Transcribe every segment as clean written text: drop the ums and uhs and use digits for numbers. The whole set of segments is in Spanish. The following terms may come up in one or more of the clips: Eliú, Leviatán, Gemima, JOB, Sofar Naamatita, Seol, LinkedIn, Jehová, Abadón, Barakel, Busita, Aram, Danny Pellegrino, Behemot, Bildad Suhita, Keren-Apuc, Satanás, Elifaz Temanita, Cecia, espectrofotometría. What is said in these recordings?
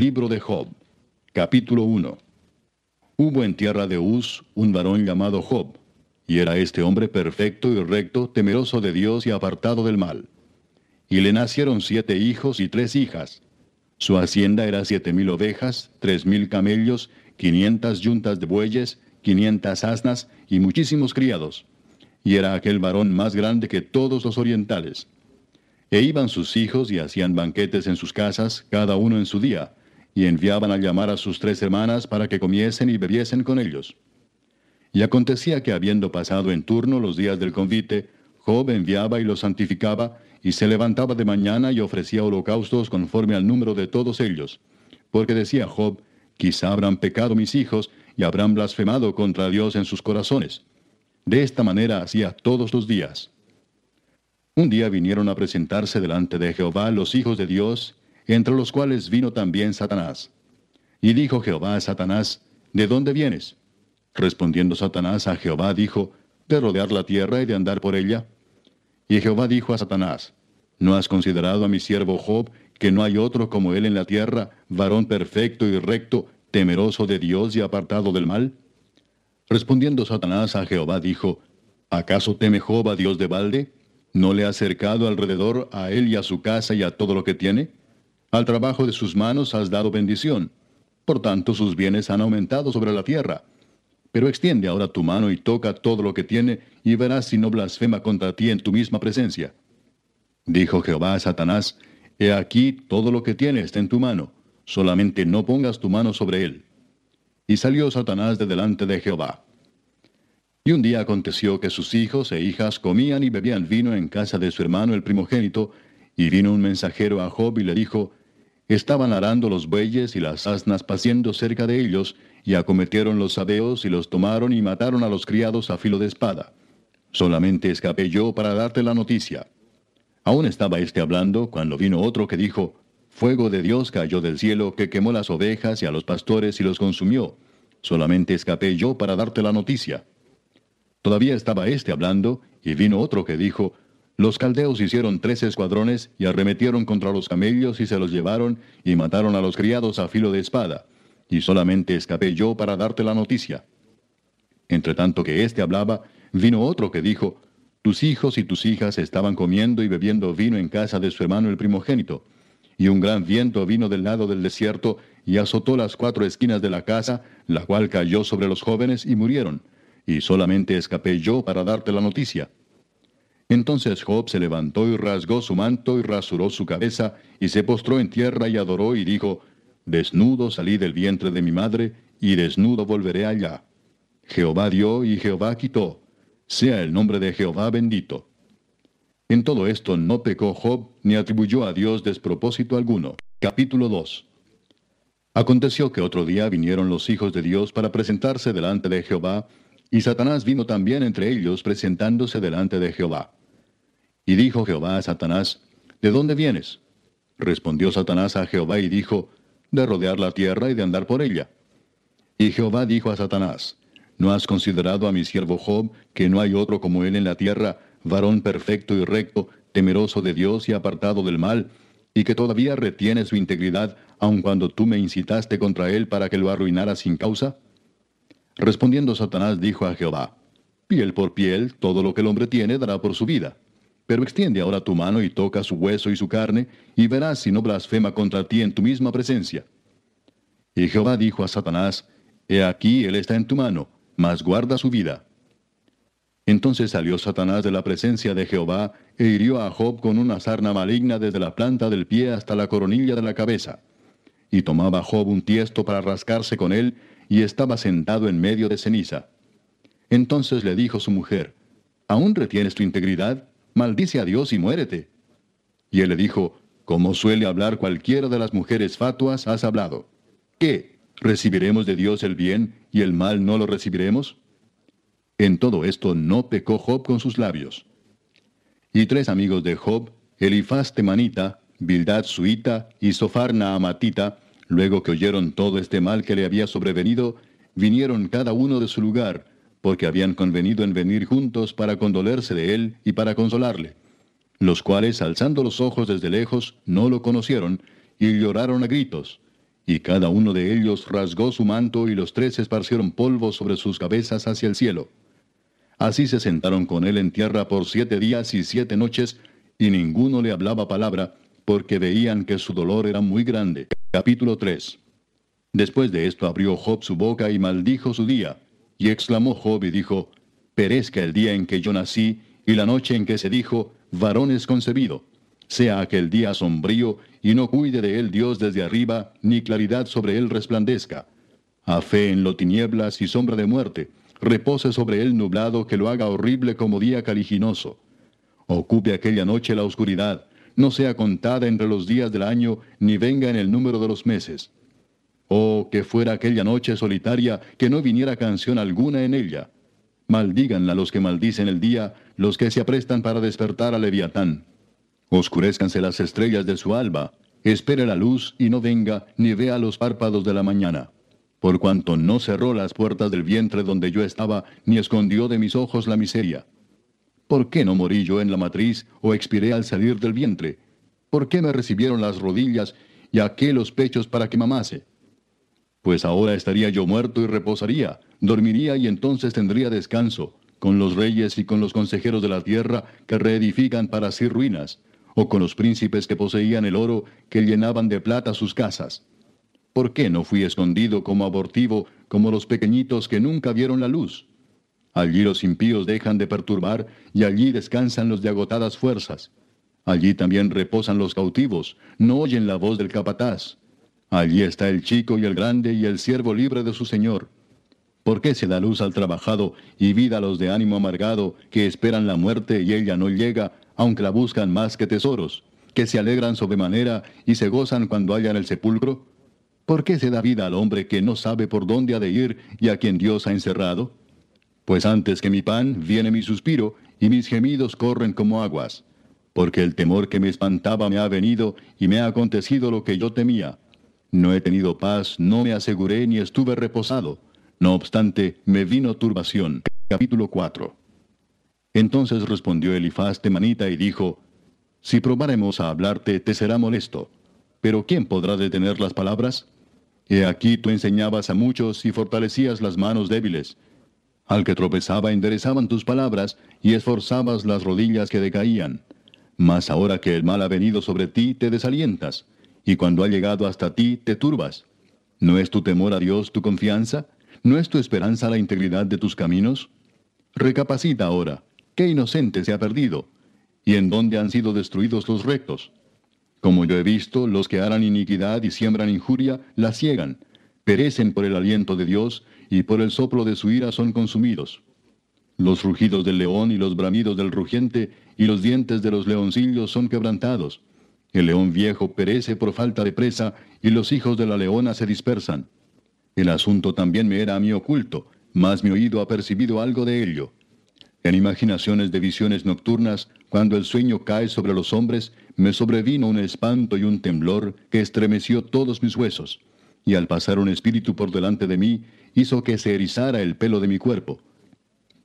Libro de Job, capítulo 1. Hubo en tierra de Uz un varón llamado Job, y era este hombre perfecto y recto, temeroso de Dios y apartado del mal. Y le nacieron 7 hijos y 3 hijas. Su hacienda era 7,000 ovejas, 3,000 camellos, 500 yuntas de bueyes, 500 asnas y muchísimos criados. Y era aquel varón más grande que todos los orientales. E iban sus hijos y hacían banquetes en sus casas, cada uno en su día, y enviaban a llamar a sus 3 hermanas para que comiesen y bebiesen con ellos. Y acontecía que habiendo pasado en turno los días del convite, Job enviaba y los santificaba, y se levantaba de mañana y ofrecía holocaustos conforme al número de todos ellos. Porque decía Job, quizá habrán pecado mis hijos, y habrán blasfemado contra Dios en sus corazones. De esta manera hacía todos los días. Un día vinieron a presentarse delante de Jehová los hijos de Dios, entre los cuales vino también Satanás. Y dijo Jehová a Satanás, ¿de dónde vienes? Respondiendo Satanás a Jehová dijo, de rodear la tierra y de andar por ella. Y Jehová dijo a Satanás, ¿no has considerado a mi siervo Job, que no hay otro como él en la tierra, varón perfecto y recto, temeroso de Dios y apartado del mal? Respondiendo Satanás a Jehová dijo, ¿acaso teme Job a Dios de balde? ¿No le ha cercado alrededor a él y a su casa y a todo lo que tiene? Al trabajo de sus manos has dado bendición. Por tanto, sus bienes han aumentado sobre la tierra. Pero extiende ahora tu mano y toca todo lo que tiene, y verás si no blasfema contra ti en tu misma presencia. Dijo Jehová a Satanás, he aquí todo lo que tiene está en tu mano, solamente no pongas tu mano sobre él. Y salió Satanás de delante de Jehová. Y un día aconteció que sus hijos e hijas comían y bebían vino en casa de su hermano el primogénito, y vino un mensajero a Job y le dijo, estaban arando los bueyes y las asnas paciendo cerca de ellos, y acometieron los sabeos, y los tomaron y mataron a los criados a filo de espada. Solamente escapé yo para darte la noticia. Aún estaba éste hablando, cuando vino otro que dijo, fuego de Dios cayó del cielo, que quemó las ovejas y a los pastores y los consumió. Solamente escapé yo para darte la noticia. Todavía estaba éste hablando, y vino otro que dijo, los caldeos hicieron 3 escuadrones, y arremetieron contra los camellos, y se los llevaron, y mataron a los criados a filo de espada. Y solamente escapé yo para darte la noticia. Entre tanto que éste hablaba, vino otro que dijo, tus hijos y tus hijas estaban comiendo y bebiendo vino en casa de su hermano el primogénito. Y un gran viento vino del lado del desierto, y azotó las 4 esquinas de la casa, la cual cayó sobre los jóvenes y murieron. Y solamente escapé yo para darte la noticia. Entonces Job se levantó y rasgó su manto y rasuró su cabeza, y se postró en tierra y adoró y dijo, desnudo salí del vientre de mi madre, y desnudo volveré allá. Jehová dio y Jehová quitó. Sea el nombre de Jehová bendito. En todo esto no pecó Job, ni atribuyó a Dios despropósito alguno. Capítulo 2. Aconteció que otro día vinieron los hijos de Dios para presentarse delante de Jehová, y Satanás vino también entre ellos presentándose delante de Jehová. Y dijo Jehová a Satanás, ¿de dónde vienes? Respondió Satanás a Jehová y dijo, de rodear la tierra y de andar por ella. Y Jehová dijo a Satanás, ¿no has considerado a mi siervo Job, que no hay otro como él en la tierra, varón perfecto y recto, temeroso de Dios y apartado del mal, y que todavía retiene su integridad, aun cuando tú me incitaste contra él para que lo arruinara sin causa? Respondiendo Satanás dijo a Jehová, piel por piel, todo lo que el hombre tiene dará por su vida. Pero extiende ahora tu mano y toca su hueso y su carne, y verás si no blasfema contra ti en tu misma presencia. Y Jehová dijo a Satanás, he aquí él está en tu mano, mas guarda su vida. Entonces salió Satanás de la presencia de Jehová, e hirió a Job con una sarna maligna desde la planta del pie hasta la coronilla de la cabeza. Y tomaba Job un tiesto para rascarse con él, y estaba sentado en medio de ceniza. Entonces le dijo su mujer, ¿aún retienes tu integridad? Maldice a Dios y muérete. Y él le dijo, Como suele hablar cualquiera de las mujeres fatuas, has hablado. ¿Qué? ¿Recibiremos de Dios el bien y el mal no lo recibiremos? En todo esto no pecó Job con sus labios. Y tres amigos de Job, Elifaz Temanita, Bildad Suhita y Sofar Naamatita, luego que oyeron todo este mal que le había sobrevenido, vinieron cada uno de su lugar, porque habían convenido en venir juntos para condolerse de él y para consolarle. Los cuales, alzando los ojos desde lejos, no lo conocieron, y lloraron a gritos. Y cada uno de ellos rasgó su manto, y los tres esparcieron polvo sobre sus cabezas hacia el cielo. Así se sentaron con él en tierra por 7 días y 7 noches, y ninguno le hablaba palabra, porque veían que su dolor era muy grande. Capítulo 3. Después de esto abrió Job su boca y maldijo su día, y exclamó Job y dijo, «Perezca el día en que yo nací, y la noche en que se dijo, varón es concebido. Sea aquel día sombrío, y no cuide de él Dios desde arriba, ni claridad sobre él resplandezca. A fe en lo tinieblas y sombra de muerte, repose sobre él nublado que lo haga horrible como día caliginoso. Ocupe aquella noche la oscuridad, no sea contada entre los días del año, ni venga en el número de los meses. Oh, que fuera aquella noche solitaria, que no viniera canción alguna en ella. Maldíganla los que maldicen el día, los que se aprestan para despertar al Leviatán. Oscurezcanse las estrellas de su alba, espere la luz y no venga, ni vea los párpados de la mañana. Por cuanto no cerró las puertas del vientre donde yo estaba, ni escondió de mis ojos la miseria. ¿Por qué no morí yo en la matriz, o expiré al salir del vientre? ¿Por qué me recibieron las rodillas, y aqué los pechos para que mamase? Pues ahora estaría yo muerto y reposaría, dormiría y entonces tendría descanso, con los reyes y con los consejeros de la tierra que reedifican para sí ruinas, o con los príncipes que poseían el oro, que llenaban de plata sus casas. ¿Por qué no fui escondido como abortivo, como los pequeñitos que nunca vieron la luz? Allí los impíos dejan de perturbar, y allí descansan los de agotadas fuerzas. Allí también reposan los cautivos, no oyen la voz del capataz. Allí está el chico y el grande y el siervo libre de su señor. ¿Por qué se da luz al trabajado y vida a los de ánimo amargado, que esperan la muerte y ella no llega, aunque la buscan más que tesoros, que se alegran sobremanera y se gozan cuando hallan el sepulcro? ¿Por qué se da vida al hombre que no sabe por dónde ha de ir y a quien Dios ha encerrado? Pues antes que mi pan viene mi suspiro, y mis gemidos corren como aguas. Porque el temor que me espantaba me ha venido, y me ha acontecido lo que yo temía. No he tenido paz, no me aseguré ni estuve reposado. No obstante, me vino turbación. Capítulo 4. Entonces respondió Elifaz Temanita y dijo, Si probáremos a hablarte, te será molesto. Pero ¿quién podrá detener las palabras? He aquí tú enseñabas a muchos y fortalecías las manos débiles. Al que tropezaba enderezaban tus palabras y esforzabas las rodillas que decaían. Mas ahora que el mal ha venido sobre ti, te desalientas. Y cuando ha llegado hasta ti, te turbas. ¿No es tu temor a Dios tu confianza? ¿No es tu esperanza la integridad de tus caminos? Recapacita ahora, ¿qué inocente se ha perdido? ¿Y en dónde han sido destruidos los rectos? Como yo he visto, los que harán iniquidad y siembran injuria, la siegan. Perecen por el aliento de Dios, y por el soplo de su ira son consumidos. Los rugidos del león y los bramidos del rugiente, y los dientes de los leoncillos son quebrantados. El león viejo perece por falta de presa, y los hijos de la leona se dispersan. El asunto también me era a mí oculto, mas mi oído ha percibido algo de ello. En imaginaciones de visiones nocturnas, cuando el sueño cae sobre los hombres, me sobrevino un espanto y un temblor que estremeció todos mis huesos, y al pasar un espíritu por delante de mí, hizo que se erizara el pelo de mi cuerpo.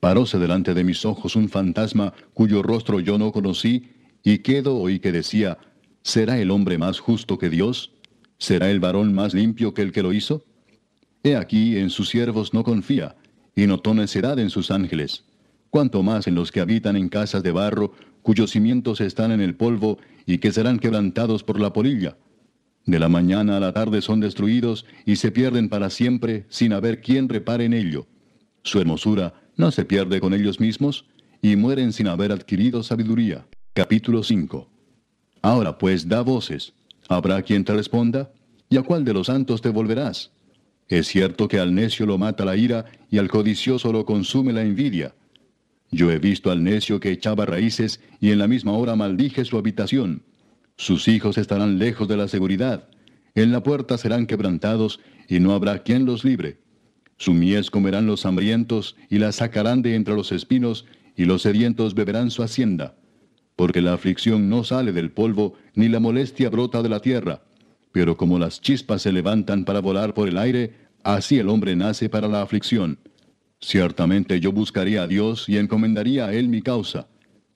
Paróse delante de mis ojos un fantasma cuyo rostro yo no conocí, y quedo oí que decía, ¿Será el hombre más justo que Dios? ¿Será el varón más limpio que el que lo hizo? He aquí en sus siervos no confía, y notó necedad en sus ángeles. Cuanto más en los que habitan en casas de barro, cuyos cimientos están en el polvo, y que serán quebrantados por la polilla. De la mañana a la tarde son destruidos, y se pierden para siempre, sin haber quien repare en ello. Su hermosura no se pierde con ellos mismos, y mueren sin haber adquirido sabiduría. Capítulo 5. Ahora pues da voces, ¿habrá quien te responda? ¿Y a cuál de los santos te volverás? Es cierto que al necio lo mata la ira, y al codicioso lo consume la envidia. Yo he visto al necio que echaba raíces, y en la misma hora maldije su habitación. Sus hijos estarán lejos de la seguridad. En la puerta serán quebrantados, y no habrá quien los libre. Su mies comerán los hambrientos, y la sacarán de entre los espinos, y los sedientos beberán su hacienda. Porque la aflicción no sale del polvo, ni la molestia brota de la tierra. Pero como las chispas se levantan para volar por el aire, así el hombre nace para la aflicción. Ciertamente yo buscaría a Dios y encomendaría a Él mi causa,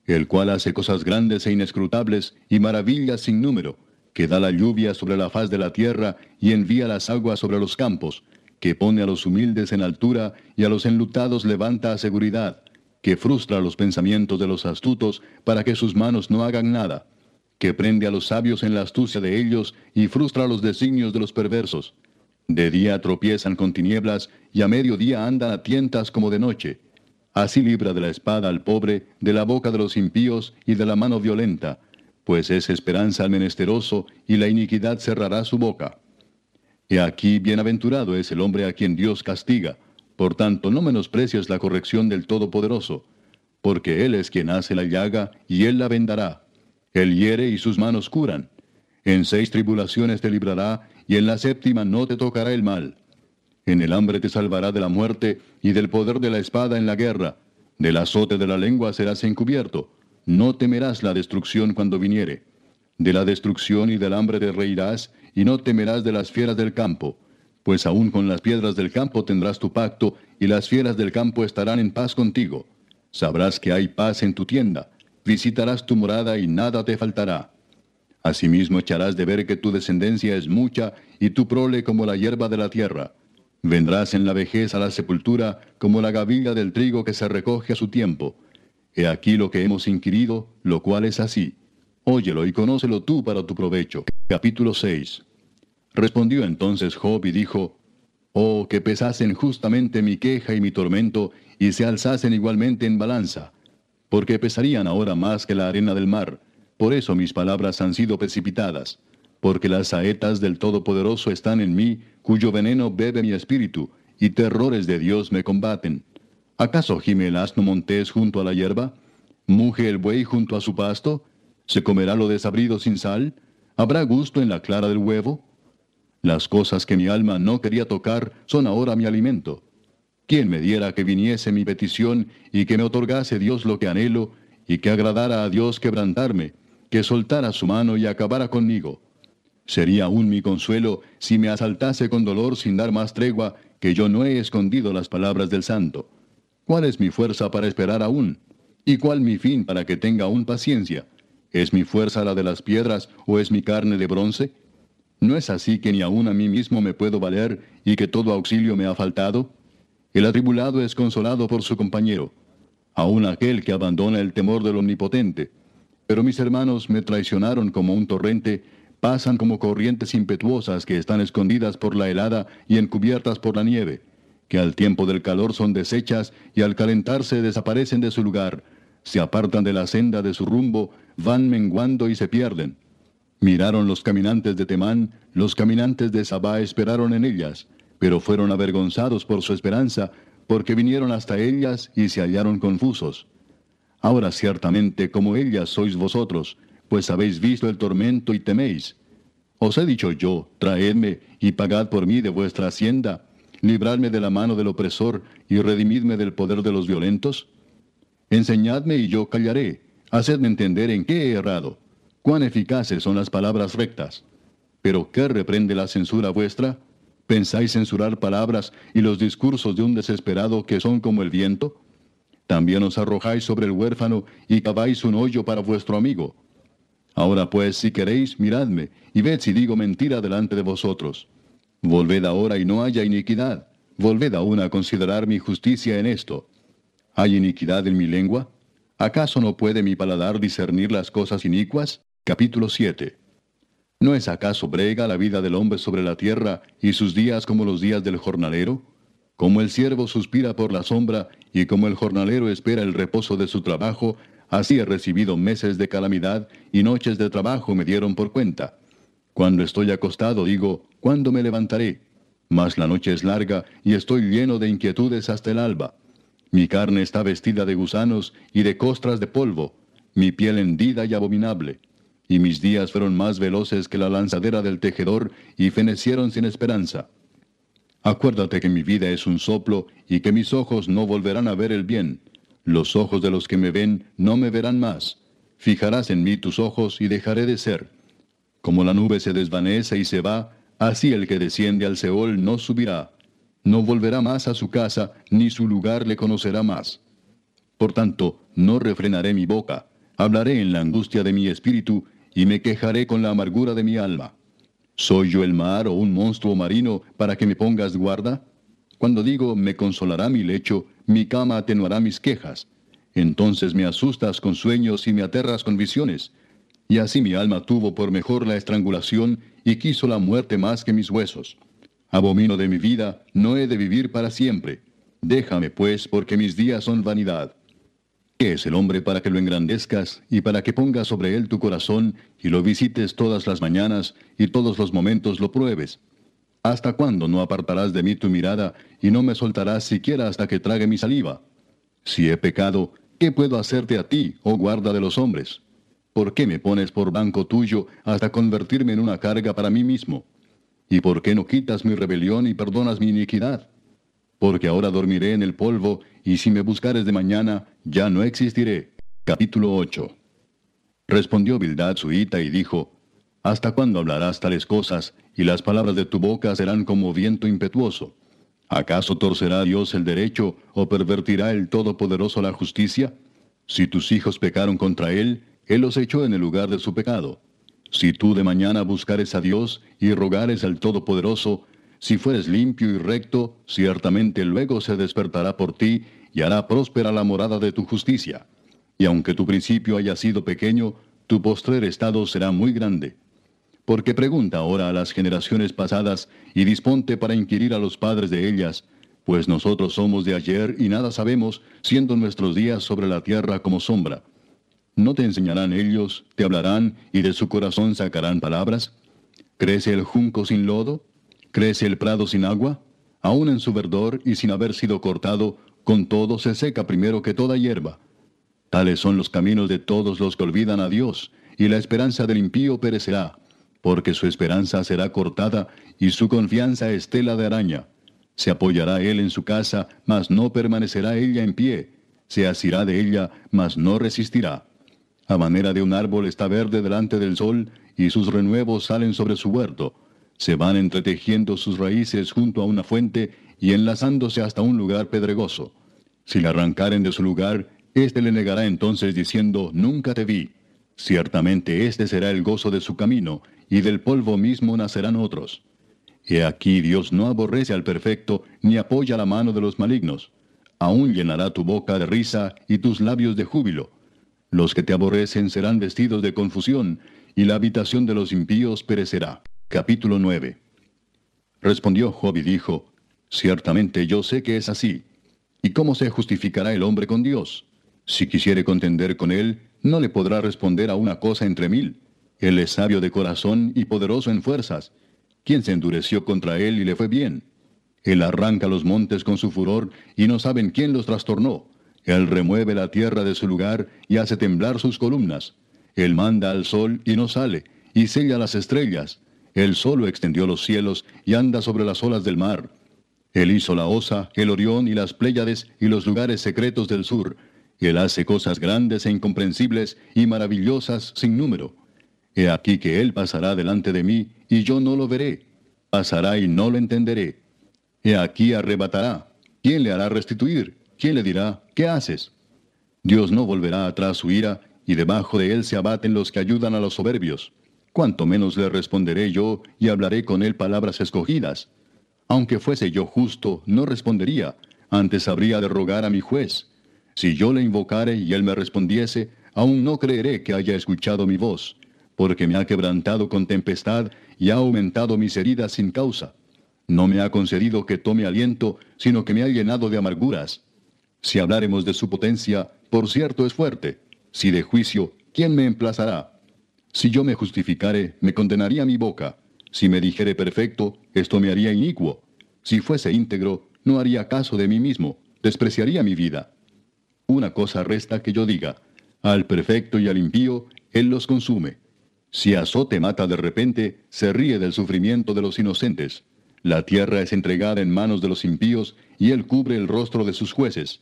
el cual hace cosas grandes e inescrutables y maravillas sin número, que da la lluvia sobre la faz de la tierra y envía las aguas sobre los campos, que pone a los humildes en altura y a los enlutados levanta a seguridad, que frustra los pensamientos de los astutos para que sus manos no hagan nada, que prende a los sabios en la astucia de ellos y frustra los designios de los perversos. De día tropiezan con tinieblas y a mediodía andan a tientas como de noche. Así libra de la espada al pobre, de la boca de los impíos y de la mano violenta, pues es esperanza al menesteroso y la iniquidad cerrará su boca. He aquí bienaventurado es el hombre a quien Dios castiga. Por tanto, no menosprecies la corrección del Todopoderoso, porque Él es quien hace la llaga, y Él la vendará. Él hiere y sus manos curan. En 6 tribulaciones te librará, y en la 7ª no te tocará el mal. En el hambre te salvará de la muerte, y del poder de la espada en la guerra. Del azote de la lengua serás encubierto. No temerás la destrucción cuando viniere. De la destrucción y del hambre te reirás, y no temerás de las fieras del campo. Pues aún con las piedras del campo tendrás tu pacto, y las fieras del campo estarán en paz contigo. Sabrás que hay paz en tu tienda, visitarás tu morada y nada te faltará. Asimismo echarás de ver que tu descendencia es mucha, y tu prole como la hierba de la tierra. Vendrás en la vejez a la sepultura, como la gavilla del trigo que se recoge a su tiempo. He aquí lo que hemos inquirido, lo cual es así. Óyelo y conócelo tú para tu provecho. Capítulo 6. Respondió entonces Job y dijo: Oh, que pesasen justamente mi queja y mi tormento, y se alzasen igualmente en balanza, porque pesarían ahora más que la arena del mar. Por eso mis palabras han sido precipitadas, porque las saetas del Todopoderoso están en mí, cuyo veneno bebe mi espíritu, y terrores de Dios me combaten. ¿Acaso gime el asno montés junto a la hierba? ¿Muge el buey junto a su pasto? ¿Se comerá lo desabrido sin sal? ¿Habrá gusto en la clara del huevo? Las cosas que mi alma no quería tocar son ahora mi alimento. ¿Quién me diera que viniese mi petición y que me otorgase Dios lo que anhelo y que agradara a Dios quebrantarme, que soltara su mano y acabara conmigo? Sería aún mi consuelo si me asaltase con dolor sin dar más tregua, que yo no he escondido las palabras del santo. ¿Cuál es mi fuerza para esperar aún? ¿Y cuál mi fin para que tenga aún paciencia? ¿Es mi fuerza la de las piedras o es mi carne de bronce? ¿No es así que ni aun a mí mismo me puedo valer y que todo auxilio me ha faltado? El atribulado es consolado por su compañero, aun aquel que abandona el temor del Omnipotente. Pero mis hermanos me traicionaron como un torrente, pasan como corrientes impetuosas que están escondidas por la helada y encubiertas por la nieve, que al tiempo del calor son deshechas y al calentarse desaparecen de su lugar, se apartan de la senda de su rumbo, van menguando y se pierden. Miraron los caminantes de Temán, los caminantes de Sabá esperaron en ellas, pero fueron avergonzados por su esperanza, porque vinieron hasta ellas y se hallaron confusos. Ahora ciertamente como ellas sois vosotros, pues habéis visto el tormento y teméis. Os he dicho yo, traedme y pagad por mí de vuestra hacienda, libradme de la mano del opresor y redimidme del poder de los violentos. Enseñadme y yo callaré, hacedme entender en qué he errado. ¿Cuán eficaces son las palabras rectas? ¿Pero qué reprende la censura vuestra? ¿Pensáis censurar palabras y los discursos de un desesperado que son como el viento? También os arrojáis sobre el huérfano y caváis un hoyo para vuestro amigo. Ahora pues, si queréis, miradme, y ved si digo mentira delante de vosotros. Volved ahora y no haya iniquidad. Volved aún a considerar mi justicia en esto. ¿Hay iniquidad en mi lengua? ¿Acaso no puede mi paladar discernir las cosas inicuas? Capítulo 7. ¿No es acaso brega la vida del hombre sobre la tierra, y sus días como los días del jornalero? Como el siervo suspira por la sombra, y como el jornalero espera el reposo de su trabajo, así he recibido meses de calamidad, y noches de trabajo me dieron por cuenta. Cuando estoy acostado digo, ¿cuándo me levantaré? Mas la noche es larga, y estoy lleno de inquietudes hasta el alba. Mi carne está vestida de gusanos y de costras de polvo, mi piel hendida y abominable. y mis días fueron más veloces que la lanzadera del tejedor, y fenecieron sin esperanza. Acuérdate que mi vida es un soplo, y que mis ojos no volverán a ver el bien. Los ojos de los que me ven no me verán más. Fijarás en mí tus ojos, y dejaré de ser. Como la nube se desvanece y se va, así el que desciende al Seol no subirá. No volverá más a su casa, ni su lugar le conocerá más. Por tanto, no refrenaré mi boca, hablaré en la angustia de mi espíritu, y me quejaré con la amargura de mi alma. ¿Soy yo el mar o un monstruo marino para que me pongas guarda? Cuando digo, me consolará mi lecho, mi cama atenuará mis quejas. Entonces me asustas con sueños y me aterras con visiones. Y así mi alma tuvo por mejor la estrangulación, y quiso la muerte más que mis huesos. Abomino de mi vida, no he de vivir para siempre. Déjame, pues, porque mis días son vanidad. ¿Qué es el hombre para que lo engrandezcas, y para que pongas sobre él tu corazón, y lo visites todas las mañanas, y todos los momentos lo pruebes? ¿Hasta cuándo no apartarás de mí tu mirada, y no me soltarás siquiera hasta que trague mi saliva? Si he pecado, ¿qué puedo hacerte a ti, oh guarda de los hombres? ¿Por qué me pones por blanco tuyo, hasta convertirme en una carga para mí mismo? ¿Y por qué no quitas mi rebelión y perdonas mi iniquidad? Porque ahora dormiré en el polvo, y si me buscares de mañana, ya no existiré. Capítulo 8. Respondió Bildad Suhita y dijo, ¿hasta cuándo hablarás tales cosas, y las palabras de tu boca serán como viento impetuoso? ¿Acaso torcerá Dios el derecho, o pervertirá el Todopoderoso la justicia? Si tus hijos pecaron contra él, él los echó en el lugar de su pecado. Si tú de mañana buscares a Dios y rogares al Todopoderoso, si fueres limpio y recto, ciertamente luego se despertará por ti y hará próspera la morada de tu justicia. Y aunque tu principio haya sido pequeño, tu postrer estado será muy grande. Porque pregunta ahora a las generaciones pasadas y disponte para inquirir a los padres de ellas, pues nosotros somos de ayer y nada sabemos, siendo nuestros días sobre la tierra como sombra. ¿No te enseñarán ellos, te hablarán, y de su corazón sacarán palabras? ¿Crece el junco sin lodo? ¿Crece el prado sin agua? Aún en su verdor y sin haber sido cortado, con todo se seca primero que toda hierba. Tales son los caminos de todos los que olvidan a Dios, y la esperanza del impío perecerá, porque su esperanza será cortada, y su confianza es tela de araña. Se apoyará él en su casa, mas no permanecerá ella en pie. Se asirá de ella, mas no resistirá. A manera de un árbol está verde delante del sol, y sus renuevos salen sobre su huerto. Se van entretejiendo sus raíces junto a una fuente, y enlazándose hasta un lugar pedregoso. Si le arrancaren de su lugar, éste le negará entonces diciendo, «Nunca te vi». Ciertamente este será el gozo de su camino, y del polvo mismo nacerán otros. He aquí Dios no aborrece al perfecto, ni apoya la mano de los malignos. Aún llenará tu boca de risa, y tus labios de júbilo. Los que te aborrecen serán vestidos de confusión, y la habitación de los impíos perecerá. Capítulo 9. Respondió Job y dijo, ciertamente yo sé que es así. ¿Y cómo se justificará el hombre con Dios? Si quisiere contender con él, no le podrá responder a una cosa entre mil. Él es sabio de corazón y poderoso en fuerzas. ¿Quién se endureció contra él y le fue bien? Él arranca los montes con su furor, y no saben quién los trastornó. Él remueve la tierra de su lugar y hace temblar sus columnas. Él manda al sol y no sale, y sella las estrellas. Él solo extendió los cielos y anda sobre las olas del mar. Él hizo la Osa, el Orión y las Pléyades y los lugares secretos del sur. Él hace cosas grandes e incomprensibles y maravillosas sin número. He aquí que él pasará delante de mí y yo no lo veré. Pasará y no lo entenderé. He aquí arrebatará. ¿Quién le hará restituir? ¿Quién le dirá, ¿qué haces? Dios no volverá atrás su ira, y debajo de él se abaten los que ayudan a los soberbios. Cuanto menos le responderé yo, y hablaré con él palabras escogidas. Aunque fuese yo justo, no respondería, antes habría de rogar a mi juez. Si yo le invocare y él me respondiese, aún no creeré que haya escuchado mi voz, porque me ha quebrantado con tempestad, y ha aumentado mis heridas sin causa. No me ha concedido que tome aliento, sino que me ha llenado de amarguras. Si habláremos de su potencia, por cierto es fuerte. Si de juicio, ¿quién me emplazará? Si yo me justificare, me condenaría mi boca. Si me dijere perfecto, esto me haría inicuo. Si fuese íntegro, no haría caso de mí mismo, despreciaría mi vida. Una cosa resta que yo diga, al perfecto y al impío, él los consume. Si azote mata de repente, se ríe del sufrimiento de los inocentes. La tierra es entregada en manos de los impíos, y él cubre el rostro de sus jueces.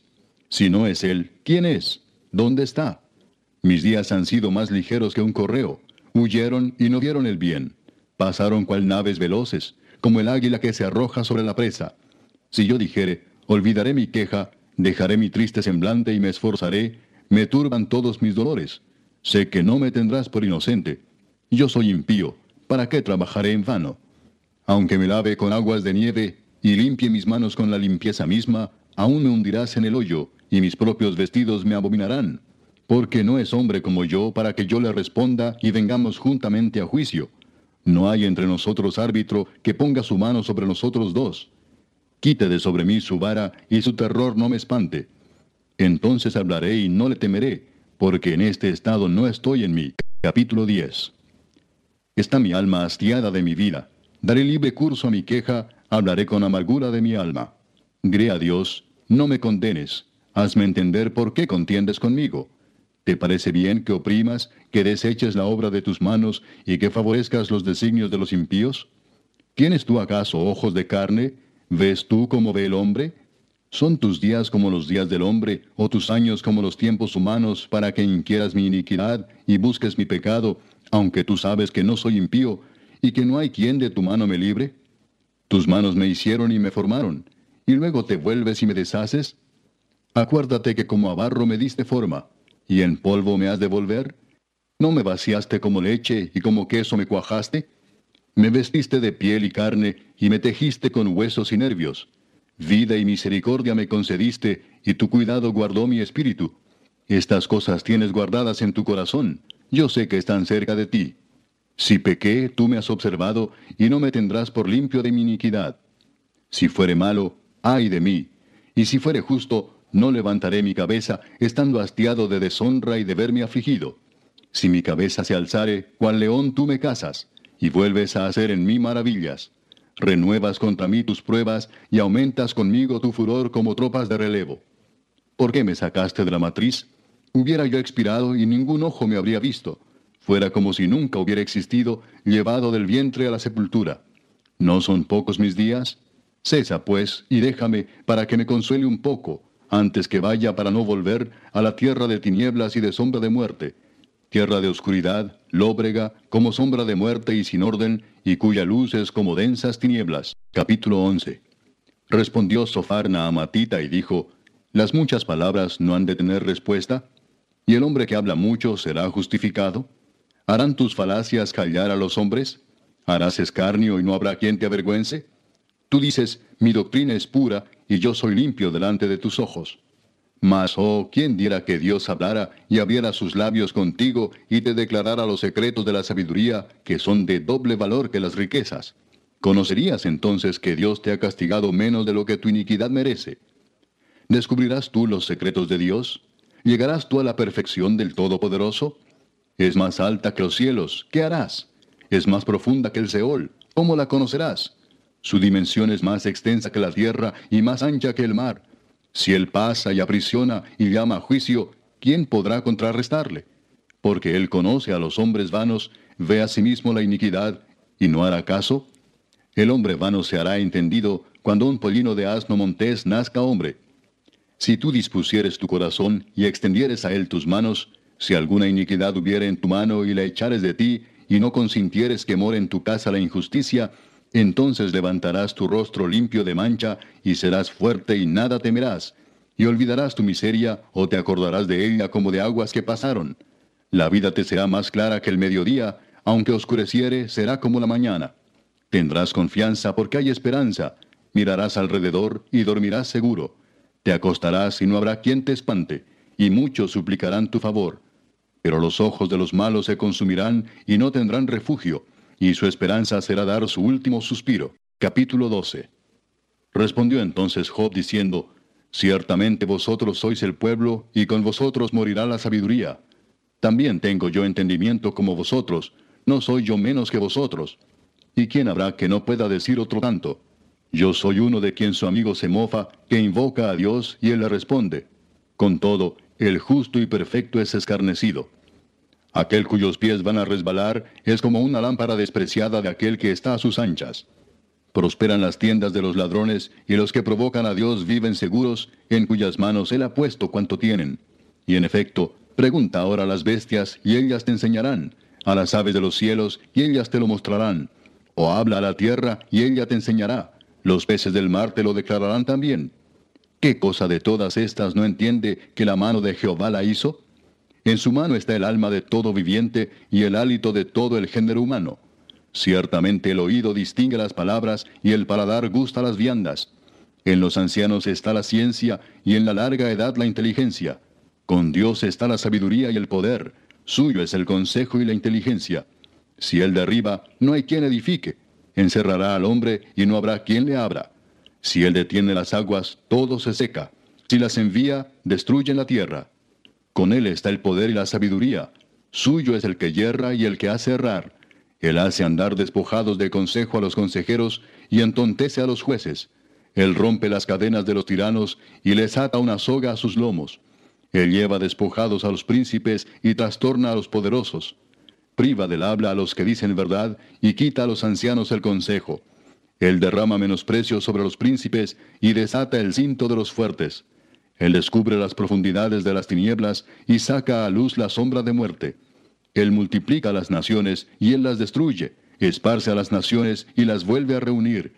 Si no es él, ¿quién es? ¿Dónde está? Mis días han sido más ligeros que un correo. Huyeron y no vieron el bien. Pasaron cual naves veloces, como el águila que se arroja sobre la presa. Si yo dijere, olvidaré mi queja, dejaré mi triste semblante y me esforzaré, me turban todos mis dolores. Sé que no me tendrás por inocente. Yo soy impío, ¿para qué trabajaré en vano? Aunque me lave con aguas de nieve y limpie mis manos con la limpieza misma, aún me hundirás en el hoyo, y mis propios vestidos me abominarán. Porque no es hombre como yo para que yo le responda y vengamos juntamente a juicio. No hay entre nosotros árbitro que ponga su mano sobre nosotros dos. Quite de sobre mí su vara y su terror no me espante. Entonces hablaré y no le temeré, porque en este estado no estoy en mí. Capítulo 10. Está mi alma hastiada de mi vida. Daré libre curso a mi queja, hablaré con amargura de mi alma. Diré a Dios, no me condenes, hazme entender por qué contiendes conmigo. ¿Te parece bien que oprimas, que deseches la obra de tus manos y que favorezcas los designios de los impíos? ¿Tienes tú acaso ojos de carne? ¿Ves tú como ve el hombre? ¿Son tus días como los días del hombre, o tus años como los tiempos humanos, para que inquieras mi iniquidad y busques mi pecado, aunque tú sabes que no soy impío, y que no hay quien de tu mano me libre? Tus manos me hicieron y me formaron, y luego te vuelves y me deshaces. Acuérdate que como a barro me diste forma, y en polvo me has de volver. ¿No me vaciaste como leche y como queso me cuajaste? Me vestiste de piel y carne, y me tejiste con huesos y nervios. Vida y misericordia me concediste, y tu cuidado guardó mi espíritu. Estas cosas tienes guardadas en tu corazón, yo sé que están cerca de ti. Si pequé, tú me has observado, y no me tendrás por limpio de mi iniquidad. Si fuere malo, ay de mí. Y si fuere justo, no levantaré mi cabeza, estando hastiado de deshonra y de verme afligido. Si mi cabeza se alzare, cual león tú me cazas, y vuelves a hacer en mí maravillas. Renuevas contra mí tus pruebas, y aumentas conmigo tu furor como tropas de relevo. ¿Por qué me sacaste de la matriz? Hubiera yo expirado y ningún ojo me habría visto. Fuera como si nunca hubiera existido, llevado del vientre a la sepultura. ¿No son pocos mis días? Cesa, pues, y déjame, para que me consuele un poco, antes que vaya para no volver a la tierra de tinieblas y de sombra de muerte, tierra de oscuridad, lóbrega, como sombra de muerte y sin orden, y cuya luz es como densas tinieblas. Capítulo 11. Respondió Sofar Naamatita y dijo, ¿las muchas palabras no han de tener respuesta? ¿Y el hombre que habla mucho será justificado? ¿Harán tus falacias callar a los hombres? ¿Harás escarnio y no habrá quien te avergüence? Tú dices, mi doctrina es pura, y yo soy limpio delante de tus ojos. Mas, oh, ¿quién diera que Dios hablara y abriera sus labios contigo y te declarara los secretos de la sabiduría, que son de doble valor que las riquezas? ¿Conocerías entonces que Dios te ha castigado menos de lo que tu iniquidad merece? ¿Descubrirás tú los secretos de Dios? ¿Llegarás tú a la perfección del Todopoderoso? Es más alta que los cielos, ¿qué harás? Es más profunda que el Seol, ¿cómo la conocerás? Su dimensión es más extensa que la tierra y más ancha que el mar. Si él pasa y aprisiona y llama a juicio, ¿quién podrá contrarrestarle? Porque él conoce a los hombres vanos, ve a sí mismo la iniquidad, ¿y no hará caso? El hombre vano se hará entendido cuando un pollino de asno montés nazca hombre. Si tú dispusieres tu corazón y extendieres a él tus manos, si alguna iniquidad hubiere en tu mano y la echares de ti, y no consintieres que more en tu casa la injusticia, entonces levantarás tu rostro limpio de mancha, y serás fuerte y nada temerás, y olvidarás tu miseria, o te acordarás de ella como de aguas que pasaron. La vida te será más clara que el mediodía, aunque oscureciere, será como la mañana. Tendrás confianza porque hay esperanza, mirarás alrededor y dormirás seguro. Te acostarás y no habrá quien te espante, y muchos suplicarán tu favor. Pero los ojos de los malos se consumirán y no tendrán refugio, y su esperanza será dar su último suspiro. Capítulo 12. Respondió entonces Job diciendo, ciertamente vosotros sois el pueblo, y con vosotros morirá la sabiduría. También tengo yo entendimiento como vosotros, no soy yo menos que vosotros. ¿Y quién habrá que no pueda decir otro tanto? Yo soy uno de quien su amigo se mofa, que invoca a Dios y él le responde. Con todo, el justo y perfecto es escarnecido. Aquel cuyos pies van a resbalar es como una lámpara despreciada de aquel que está a sus anchas. Prosperan las tiendas de los ladrones, y los que provocan a Dios viven seguros, en cuyas manos Él ha puesto cuanto tienen. Y en efecto, pregunta ahora a las bestias, y ellas te enseñarán, a las aves de los cielos, y ellas te lo mostrarán. O habla a la tierra, y ella te enseñará, los peces del mar te lo declararán también. ¿Qué cosa de todas estas no entiende que la mano de Jehová la hizo? En su mano está el alma de todo viviente y el hálito de todo el género humano. Ciertamente el oído distingue las palabras y el paladar gusta las viandas. En los ancianos está la ciencia y en la larga edad la inteligencia. Con Dios está la sabiduría y el poder. Suyo es el consejo y la inteligencia. Si Él derriba, no hay quien edifique. Encerrará al hombre y no habrá quien le abra. Si Él detiene las aguas, todo se seca. Si las envía, destruyen la tierra. Con Él está el poder y la sabiduría. Suyo es el que yerra y el que hace errar. Él hace andar despojados de consejo a los consejeros y entontece a los jueces. Él rompe las cadenas de los tiranos y les ata una soga a sus lomos. Él lleva despojados a los príncipes y trastorna a los poderosos. Priva del habla a los que dicen verdad y quita a los ancianos el consejo. Él derrama menosprecio sobre los príncipes y desata el cinto de los fuertes. Él descubre las profundidades de las tinieblas y saca a luz la sombra de muerte. Él multiplica las naciones y Él las destruye, esparce a las naciones y las vuelve a reunir.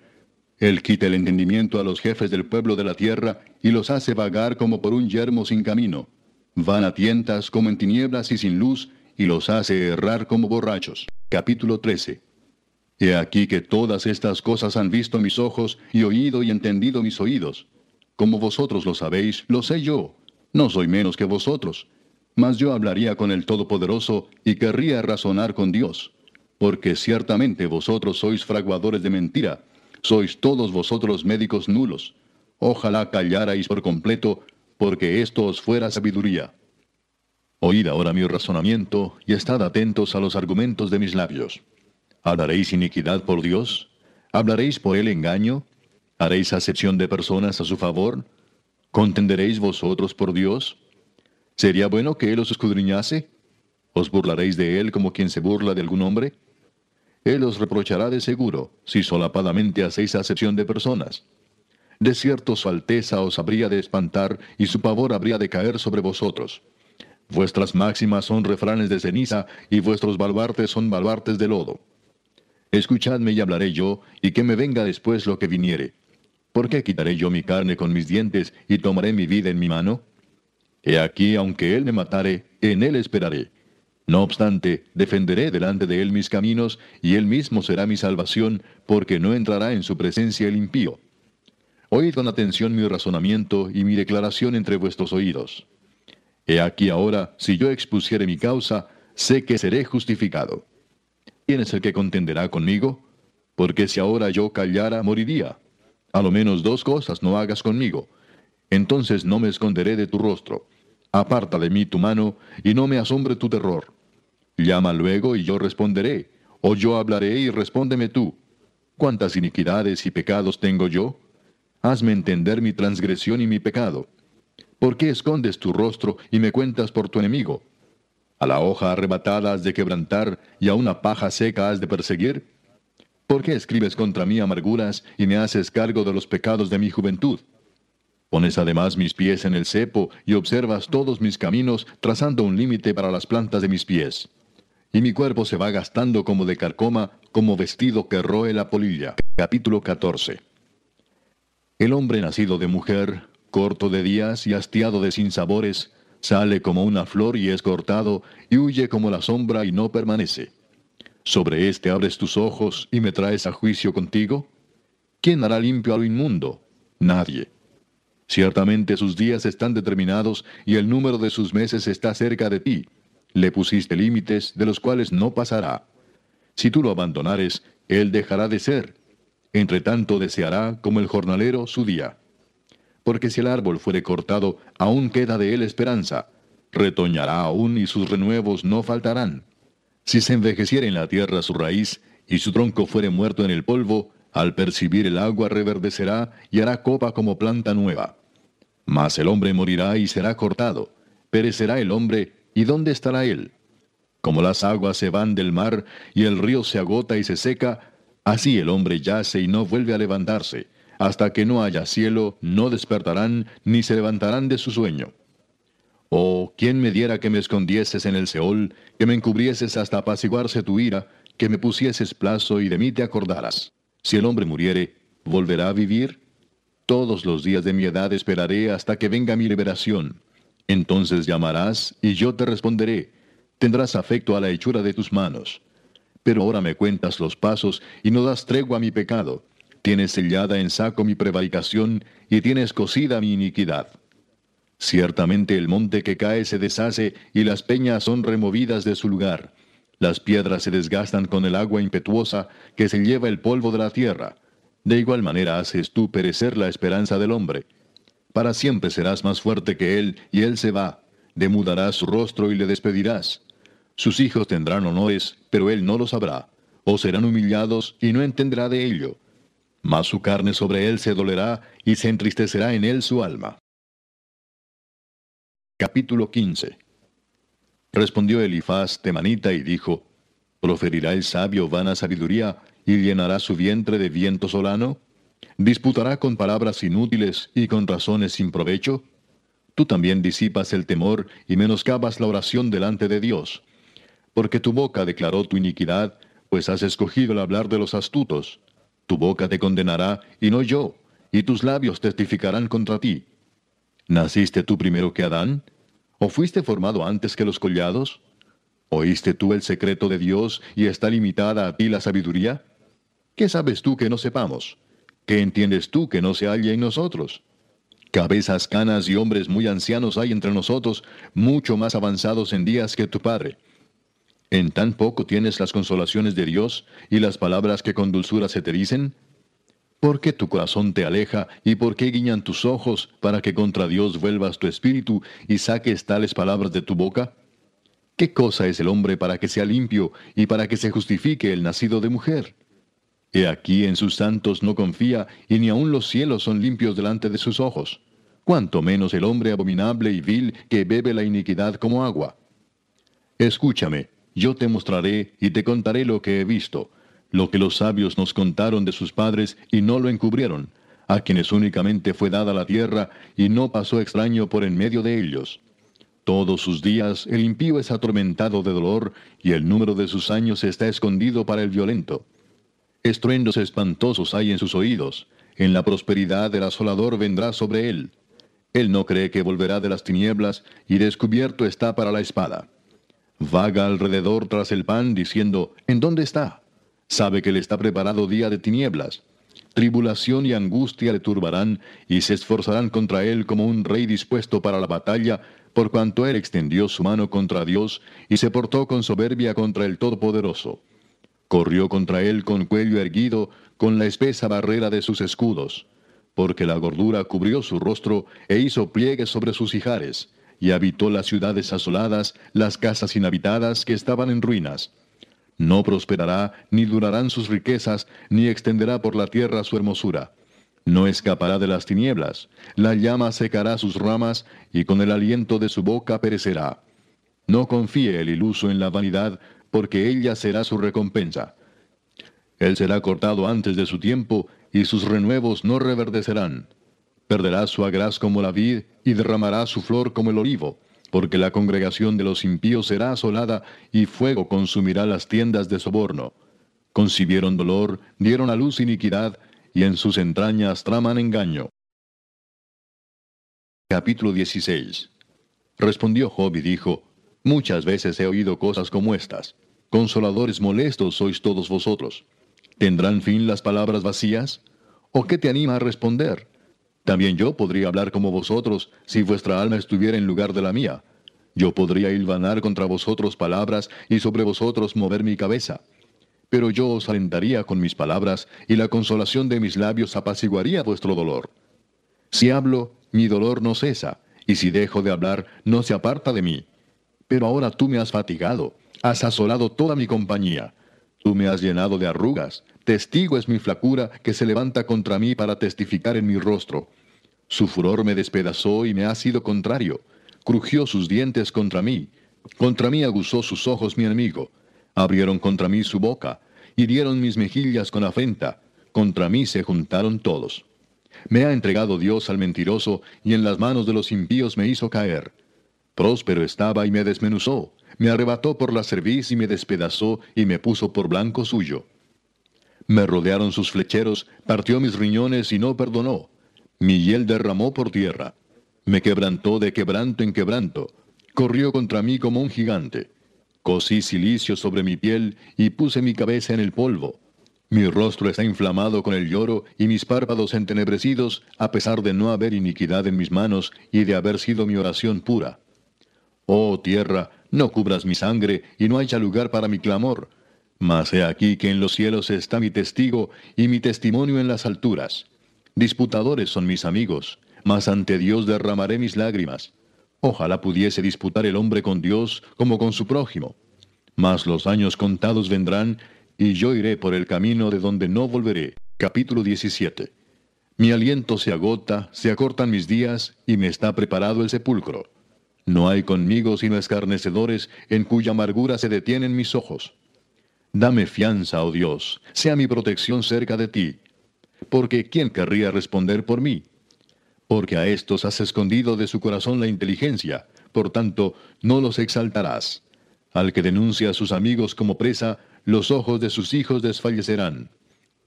Él quita el entendimiento a los jefes del pueblo de la tierra y los hace vagar como por un yermo sin camino. Van a tientas como en tinieblas y sin luz y los hace errar como borrachos. Capítulo 13. He aquí que todas estas cosas han visto mis ojos y oído y entendido mis oídos. Como vosotros lo sabéis, lo sé yo. No soy menos que vosotros. Mas yo hablaría con el Todopoderoso y querría razonar con Dios. Porque ciertamente vosotros sois fraguadores de mentira. Sois todos vosotros médicos nulos. Ojalá callarais por completo, porque esto os fuera sabiduría. Oíd ahora mi razonamiento y estad atentos a los argumentos de mis labios. ¿Hablaréis iniquidad por Dios? ¿Hablaréis por Él engaño? ¿Haréis acepción de personas a su favor? ¿Contenderéis vosotros por Dios? ¿Sería bueno que Él os escudriñase? ¿Os burlaréis de Él como quien se burla de algún hombre? Él os reprochará de seguro, si solapadamente hacéis acepción de personas. De cierto su alteza os habría de espantar, y su pavor habría de caer sobre vosotros. Vuestras máximas son refranes de ceniza, y vuestros baluartes son baluartes de lodo. Escuchadme y hablaré yo, y que me venga después lo que viniere. ¿Por qué quitaré yo mi carne con mis dientes y tomaré mi vida en mi mano? He aquí, aunque Él me matare, en Él esperaré. No obstante, defenderé delante de Él mis caminos, y Él mismo será mi salvación, porque no entrará en su presencia el impío. Oíd con atención mi razonamiento y mi declaración entre vuestros oídos. He aquí ahora, si yo expusiere mi causa, sé que seré justificado. ¿Quién es el que contenderá conmigo? Porque si ahora yo callara, moriría. A lo menos dos cosas no hagas conmigo. Entonces no me esconderé de tu rostro. Aparta de mí tu mano, y no me asombre tu terror. Llama luego, y yo responderé, o yo hablaré, y respóndeme tú. ¿Cuántas iniquidades y pecados tengo yo? Hazme entender mi transgresión y mi pecado. ¿Por qué escondes tu rostro, y me cuentas por tu enemigo? ¿A la hoja arrebatada has de quebrantar, y a una paja seca has de perseguir? ¿Por qué escribes contra mí amarguras y me haces cargo de los pecados de mi juventud? Pones además mis pies en el cepo y observas todos mis caminos, trazando un límite para las plantas de mis pies. Y mi cuerpo se va gastando como de carcoma, como vestido que roe la polilla. Capítulo 14. El hombre nacido de mujer, corto de días y hastiado de sinsabores, sale como una flor y es cortado, y huye como la sombra y no permanece. ¿Sobre éste abres tus ojos y me traes a juicio contigo? ¿Quién hará limpio a lo inmundo? Nadie. Ciertamente sus días están determinados y el número de sus meses está cerca de ti. Le pusiste límites de los cuales no pasará. Si tú lo abandonares, él dejará de ser. Entre tanto deseará, como el jornalero, su día. Porque si el árbol fuere cortado, aún queda de él esperanza. Retoñará aún y sus renuevos no faltarán. Si se envejeciera en la tierra su raíz, y su tronco fuere muerto en el polvo, al percibir el agua reverdecerá y hará copa como planta nueva. Mas el hombre morirá y será cortado. Perecerá el hombre, ¿y dónde estará él? Como las aguas se van del mar y el río se agota y se seca, así el hombre yace y no vuelve a levantarse. Hasta que no haya cielo, no despertarán ni se levantarán de su sueño. Oh, ¿quién me diera que me escondieses en el Seol, que me encubrieses hasta apaciguarse tu ira, que me pusieses plazo y de mí te acordaras? Si el hombre muriere, ¿volverá a vivir? Todos los días de mi edad esperaré hasta que venga mi liberación. Entonces llamarás y yo te responderé. Tendrás afecto a la hechura de tus manos. Pero ahora me cuentas los pasos y no das tregua a mi pecado. Tienes sellada en saco mi prevaricación y tienes cosida mi iniquidad. Ciertamente el monte que cae se deshace y las peñas son removidas de su lugar. Las piedras se desgastan con el agua impetuosa que se lleva el polvo de la tierra. De igual manera haces tú perecer la esperanza del hombre. Para siempre serás más fuerte que él y él se va. Demudarás su rostro y le despedirás. Sus hijos tendrán honores, pero él no los sabrá. O serán humillados y no entenderá de ello. Mas su carne sobre él se dolerá y se entristecerá en él su alma. Capítulo 15. Respondió Elifaz Temanita y dijo: ¿Proferirá el sabio vana sabiduría y llenará su vientre de viento solano? ¿Disputará con palabras inútiles y con razones sin provecho? Tú también disipas el temor y menoscabas la oración delante de Dios. Porque tu boca declaró tu iniquidad, pues has escogido el hablar de los astutos. Tu boca te condenará y no yo, y tus labios testificarán contra ti. ¿Naciste tú primero que Adán? ¿O fuiste formado antes que los collados? ¿Oíste tú el secreto de Dios y está limitada a ti la sabiduría? ¿Qué sabes tú que no sepamos? ¿Qué entiendes tú que no se halla en nosotros? Cabezas canas y hombres muy ancianos hay entre nosotros, mucho más avanzados en días que tu padre. ¿En tan poco tienes las consolaciones de Dios y las palabras que con dulzura se te dicen? ¿Por qué tu corazón te aleja y por qué guiñan tus ojos para que contra Dios vuelvas tu espíritu y saques tales palabras de tu boca? ¿Qué cosa es el hombre para que sea limpio y para que se justifique el nacido de mujer? He aquí en sus santos no confía y ni aun los cielos son limpios delante de sus ojos. Cuanto menos el hombre abominable y vil que bebe la iniquidad como agua. Escúchame, yo te mostraré y te contaré lo que he visto. Lo que los sabios nos contaron de sus padres y no lo encubrieron, a quienes únicamente fue dada la tierra y no pasó extraño por en medio de ellos. Todos sus días el impío es atormentado de dolor y el número de sus años está escondido para el violento. Estruendos espantosos hay en sus oídos, en la prosperidad el asolador vendrá sobre él. Él no cree que volverá de las tinieblas y descubierto está para la espada. Vaga alrededor tras el pan diciendo, ¿en dónde está? Sabe que le está preparado día de tinieblas. Tribulación y angustia le turbarán y se esforzarán contra él como un rey dispuesto para la batalla, por cuanto él extendió su mano contra Dios y se portó con soberbia contra el Todopoderoso. Corrió contra él con cuello erguido, con la espesa barrera de sus escudos, porque la gordura cubrió su rostro e hizo pliegues sobre sus ijares, y habitó las ciudades asoladas, las casas inhabitadas que estaban en ruinas. No prosperará, ni durarán sus riquezas, ni extenderá por la tierra su hermosura. No escapará de las tinieblas, la llama secará sus ramas, y con el aliento de su boca perecerá. No confíe el iluso en la vanidad, porque ella será su recompensa. Él será cortado antes de su tiempo, y sus renuevos no reverdecerán. Perderá su agraz como la vid, y derramará su flor como el olivo. Porque la congregación de los impíos será asolada, y fuego consumirá las tiendas de soborno. Concibieron dolor, dieron a luz iniquidad, y en sus entrañas traman engaño. Capítulo 16. Respondió Job y dijo, muchas veces he oído cosas como estas. Consoladores molestos sois todos vosotros. ¿Tendrán fin las palabras vacías? ¿O qué te anima a responder? También yo podría hablar como vosotros, si vuestra alma estuviera en lugar de la mía. Yo podría hilvanar contra vosotros palabras y sobre vosotros mover mi cabeza. Pero yo os alentaría con mis palabras, y la consolación de mis labios apaciguaría vuestro dolor. Si hablo, mi dolor no cesa, y si dejo de hablar, no se aparta de mí. Pero ahora tú me has fatigado, has asolado toda mi compañía. Tú me has llenado de arrugas. Testigo es mi flacura que se levanta contra mí para testificar en mi rostro. Su furor me despedazó y me ha sido contrario. Crujió sus dientes contra mí. Contra mí aguzó sus ojos mi enemigo, abrieron contra mí su boca, hirieron mis mejillas con afrenta, contra mí se juntaron todos. Me ha entregado Dios al mentiroso, y en las manos de los impíos me hizo caer. Próspero estaba y me desmenuzó, me arrebató por la cerviz y me despedazó, y me puso por blanco suyo. Me rodearon sus flecheros, partió mis riñones y no perdonó. Mi hiel derramó por tierra. Me quebrantó de quebranto en quebranto. Corrió contra mí como un gigante. Cosí cilicio sobre mi piel y puse mi cabeza en el polvo. Mi rostro está inflamado con el lloro y mis párpados entenebrecidos, a pesar de no haber iniquidad en mis manos y de haber sido mi oración pura. Oh tierra, no cubras mi sangre y no haya lugar para mi clamor. Mas he aquí que en los cielos está mi testigo, y mi testimonio en las alturas. Disputadores son mis amigos, mas ante Dios derramaré mis lágrimas. Ojalá pudiese disputar el hombre con Dios como con su prójimo. Mas los años contados vendrán, y yo iré por el camino de donde no volveré. Capítulo 17. Mi aliento se agota, se acortan mis días, y me está preparado el sepulcro. No hay conmigo sino escarnecedores, en cuya amargura se detienen mis ojos. Dame fianza, oh Dios, sea mi protección cerca de ti. Porque ¿quién querría responder por mí? Porque a estos has escondido de su corazón la inteligencia, por tanto, no los exaltarás. Al que denuncia a sus amigos como presa, los ojos de sus hijos desfallecerán.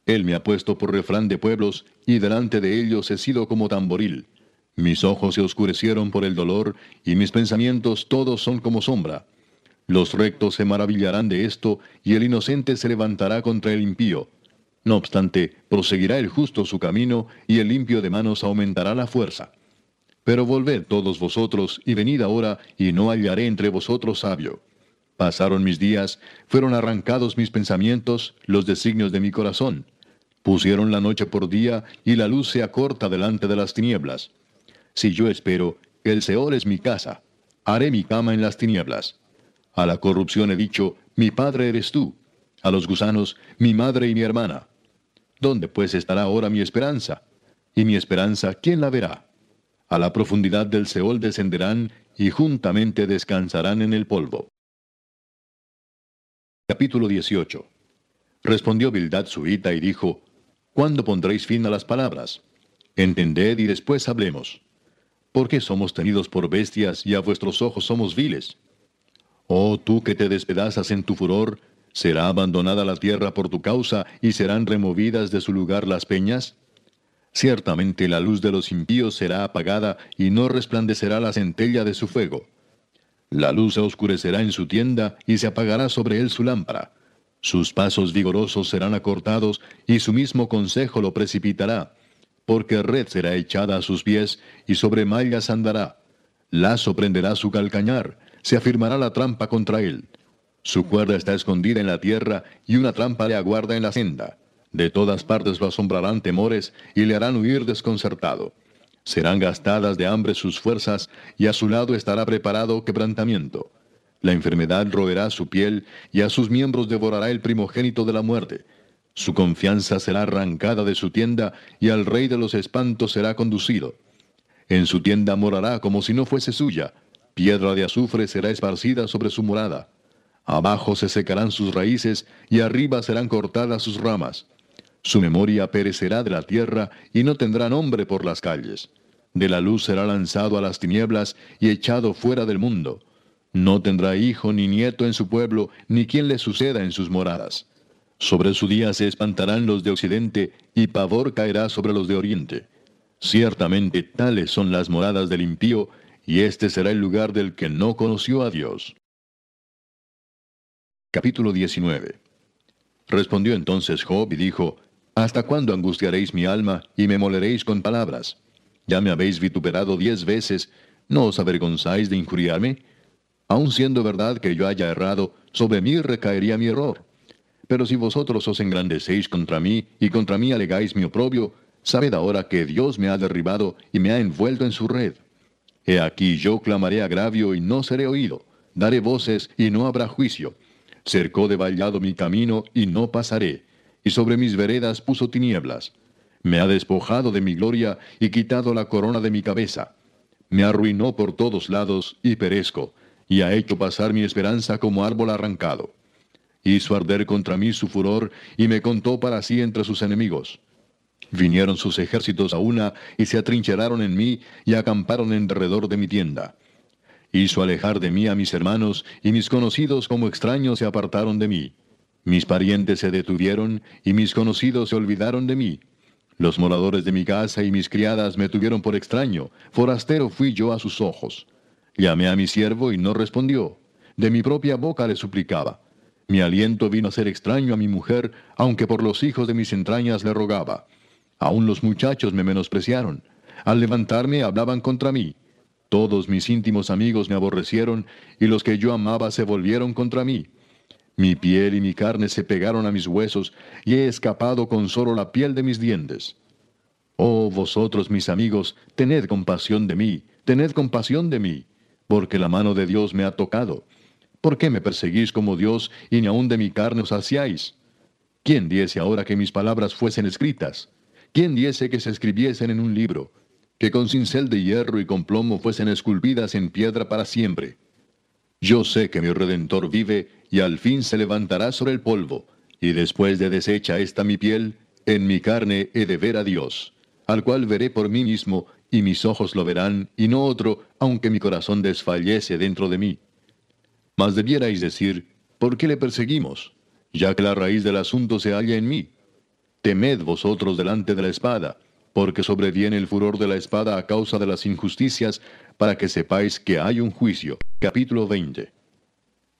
Él me ha puesto por refrán de pueblos, y delante de ellos he sido como tamboril. Mis ojos se oscurecieron por el dolor, y mis pensamientos todos son como sombra. Los rectos se maravillarán de esto, y el inocente se levantará contra el impío. No obstante, proseguirá el justo su camino, y el limpio de manos aumentará la fuerza. Pero volved todos vosotros, y venid ahora, y no hallaré entre vosotros sabio. Pasaron mis días, fueron arrancados mis pensamientos, los designios de mi corazón. Pusieron la noche por día, y la luz se acorta delante de las tinieblas. Si yo espero, el Seol es mi casa. Haré mi cama en las tinieblas. A la corrupción he dicho, mi padre eres tú. A los gusanos, mi madre y mi hermana. ¿Dónde pues estará ahora mi esperanza? Y mi esperanza, ¿quién la verá? A la profundidad del Seol descenderán, y juntamente descansarán en el polvo. Capítulo 18. Respondió Bildad Suhita y dijo, ¿cuándo pondréis fin a las palabras? Entended y después hablemos. ¿Por qué somos tenidos por bestias y a vuestros ojos somos viles? Oh, tú que te despedazas en tu furor, ¿será abandonada la tierra por tu causa, y serán removidas de su lugar las peñas? Ciertamente la luz de los impíos será apagada, y no resplandecerá la centella de su fuego. La luz se oscurecerá en su tienda, y se apagará sobre él su lámpara. Sus pasos vigorosos serán acortados, y su mismo consejo lo precipitará, porque red será echada a sus pies, y sobre mallas andará. Lazo prenderá su calcañar, se afirmará la trampa contra él. Su cuerda está escondida en la tierra, y una trampa le aguarda en la senda. De todas partes lo asombrarán temores, y le harán huir desconcertado. Serán gastadas de hambre sus fuerzas, y a su lado estará preparado quebrantamiento. La enfermedad roerá su piel, y a sus miembros devorará el primogénito de la muerte. Su confianza será arrancada de su tienda, y al rey de los espantos será conducido. En su tienda morará como si no fuese suya. Piedra de azufre será esparcida sobre su morada. Abajo se secarán sus raíces, y arriba serán cortadas sus ramas. Su memoria perecerá de la tierra, y no tendrá nombre por las calles. De la luz será lanzado a las tinieblas, y echado fuera del mundo. No tendrá hijo ni nieto en su pueblo, ni quien le suceda en sus moradas. Sobre su día se espantarán los de occidente, y pavor caerá sobre los de oriente. Ciertamente tales son las moradas del impío, y este será el lugar del que no conoció a Dios. Capítulo 19. Respondió entonces Job y dijo, ¿hasta cuándo angustiaréis mi alma y me moleréis con palabras? Ya me habéis vituperado 10 veces, ¿no os avergonzáis de injuriarme? Aun siendo verdad que yo haya errado, sobre mí recaería mi error. Pero si vosotros os engrandecéis contra mí y contra mí alegáis mi oprobio, sabed ahora que Dios me ha derribado y me ha envuelto en su red. He aquí yo clamaré agravio y no seré oído, daré voces y no habrá juicio. Cercó de vallado mi camino y no pasaré, y sobre mis veredas puso tinieblas. Me ha despojado de mi gloria y quitado la corona de mi cabeza. Me arruinó por todos lados y perezco, y ha hecho pasar mi esperanza como árbol arrancado. Hizo arder contra mí su furor, y me contó para sí entre sus enemigos. Vinieron sus ejércitos a una, y se atrincheraron en mí, y acamparon en derredor de mi tienda. Hizo alejar de mí a mis hermanos, y mis conocidos como extraños se apartaron de mí. Mis parientes se detuvieron, y mis conocidos se olvidaron de mí. Los moradores de mi casa y mis criadas me tuvieron por extraño, forastero fui yo a sus ojos. Llamé a mi siervo y no respondió. De mi propia boca le suplicaba. Mi aliento vino a ser extraño a mi mujer, aunque por los hijos de mis entrañas le rogaba. Aún los muchachos me menospreciaron. Al levantarme hablaban contra mí. Todos mis íntimos amigos me aborrecieron, y los que yo amaba se volvieron contra mí. Mi piel y mi carne se pegaron a mis huesos, y he escapado con solo la piel de mis dientes. Oh, vosotros, mis amigos, tened compasión de mí, porque la mano de Dios me ha tocado. ¿Por qué me perseguís como Dios, y ni aun de mi carne os saciáis? ¿Quién diese ahora que mis palabras fuesen escritas? ¿Quién diese que se escribiesen en un libro, que con cincel de hierro y con plomo fuesen esculpidas en piedra para siempre? Yo sé que mi Redentor vive, y al fin se levantará sobre el polvo, y después de deshecha esta mi piel, en mi carne he de ver a Dios, al cual veré por mí mismo, y mis ojos lo verán, y no otro, aunque mi corazón desfallece dentro de mí. Mas debierais decir, ¿por qué le perseguimos? Ya que la raíz del asunto se halla en mí. Temed vosotros delante de la espada, porque sobreviene el furor de la espada a causa de las injusticias, para que sepáis que hay un juicio. Capítulo 20.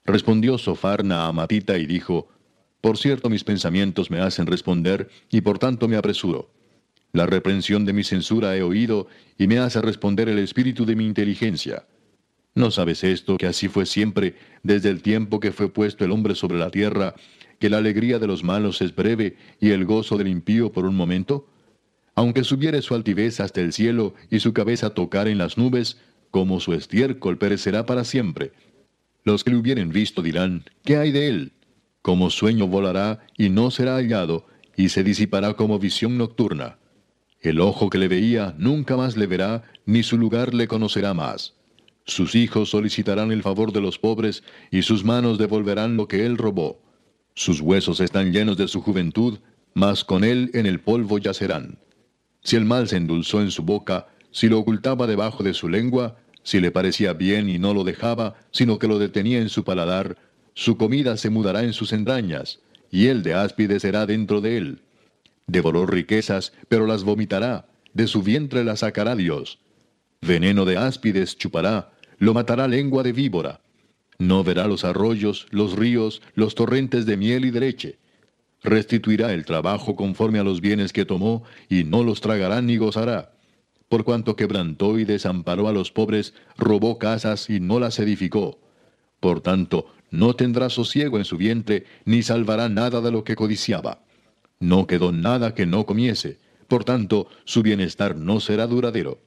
Respondió Sofar Naamatita y dijo, por cierto mis pensamientos me hacen responder, y por tanto me apresuro. La reprensión de mi censura he oído, y me hace responder el espíritu de mi inteligencia. ¿No sabes esto, que así fue siempre, desde el tiempo que fue puesto el hombre sobre la tierra, que la alegría de los malos es breve, y el gozo del impío por un momento? Aunque subiere su altivez hasta el cielo, y su cabeza tocar en las nubes, como su estiércol perecerá para siempre. Los que le hubieren visto dirán, ¿qué hay de él? Como sueño volará, y no será hallado, y se disipará como visión nocturna. El ojo que le veía nunca más le verá, ni su lugar le conocerá más. Sus hijos solicitarán el favor de los pobres, y sus manos devolverán lo que él robó. Sus huesos están llenos de su juventud, mas con él en el polvo yacerán. Si el mal se endulzó en su boca, si lo ocultaba debajo de su lengua, si le parecía bien y no lo dejaba, sino que lo detenía en su paladar, su comida se mudará en sus entrañas, y el de áspide será dentro de él. Devoró riquezas, pero las vomitará, de su vientre las sacará Dios. Veneno de áspides chupará, lo matará lengua de víbora. No verá los arroyos, los ríos, los torrentes de miel y de leche. Restituirá el trabajo conforme a los bienes que tomó, y no los tragará ni gozará. Por cuanto quebrantó y desamparó a los pobres, robó casas y no las edificó. Por tanto, no tendrá sosiego en su vientre, ni salvará nada de lo que codiciaba. No quedó nada que no comiese, por tanto, su bienestar no será duradero.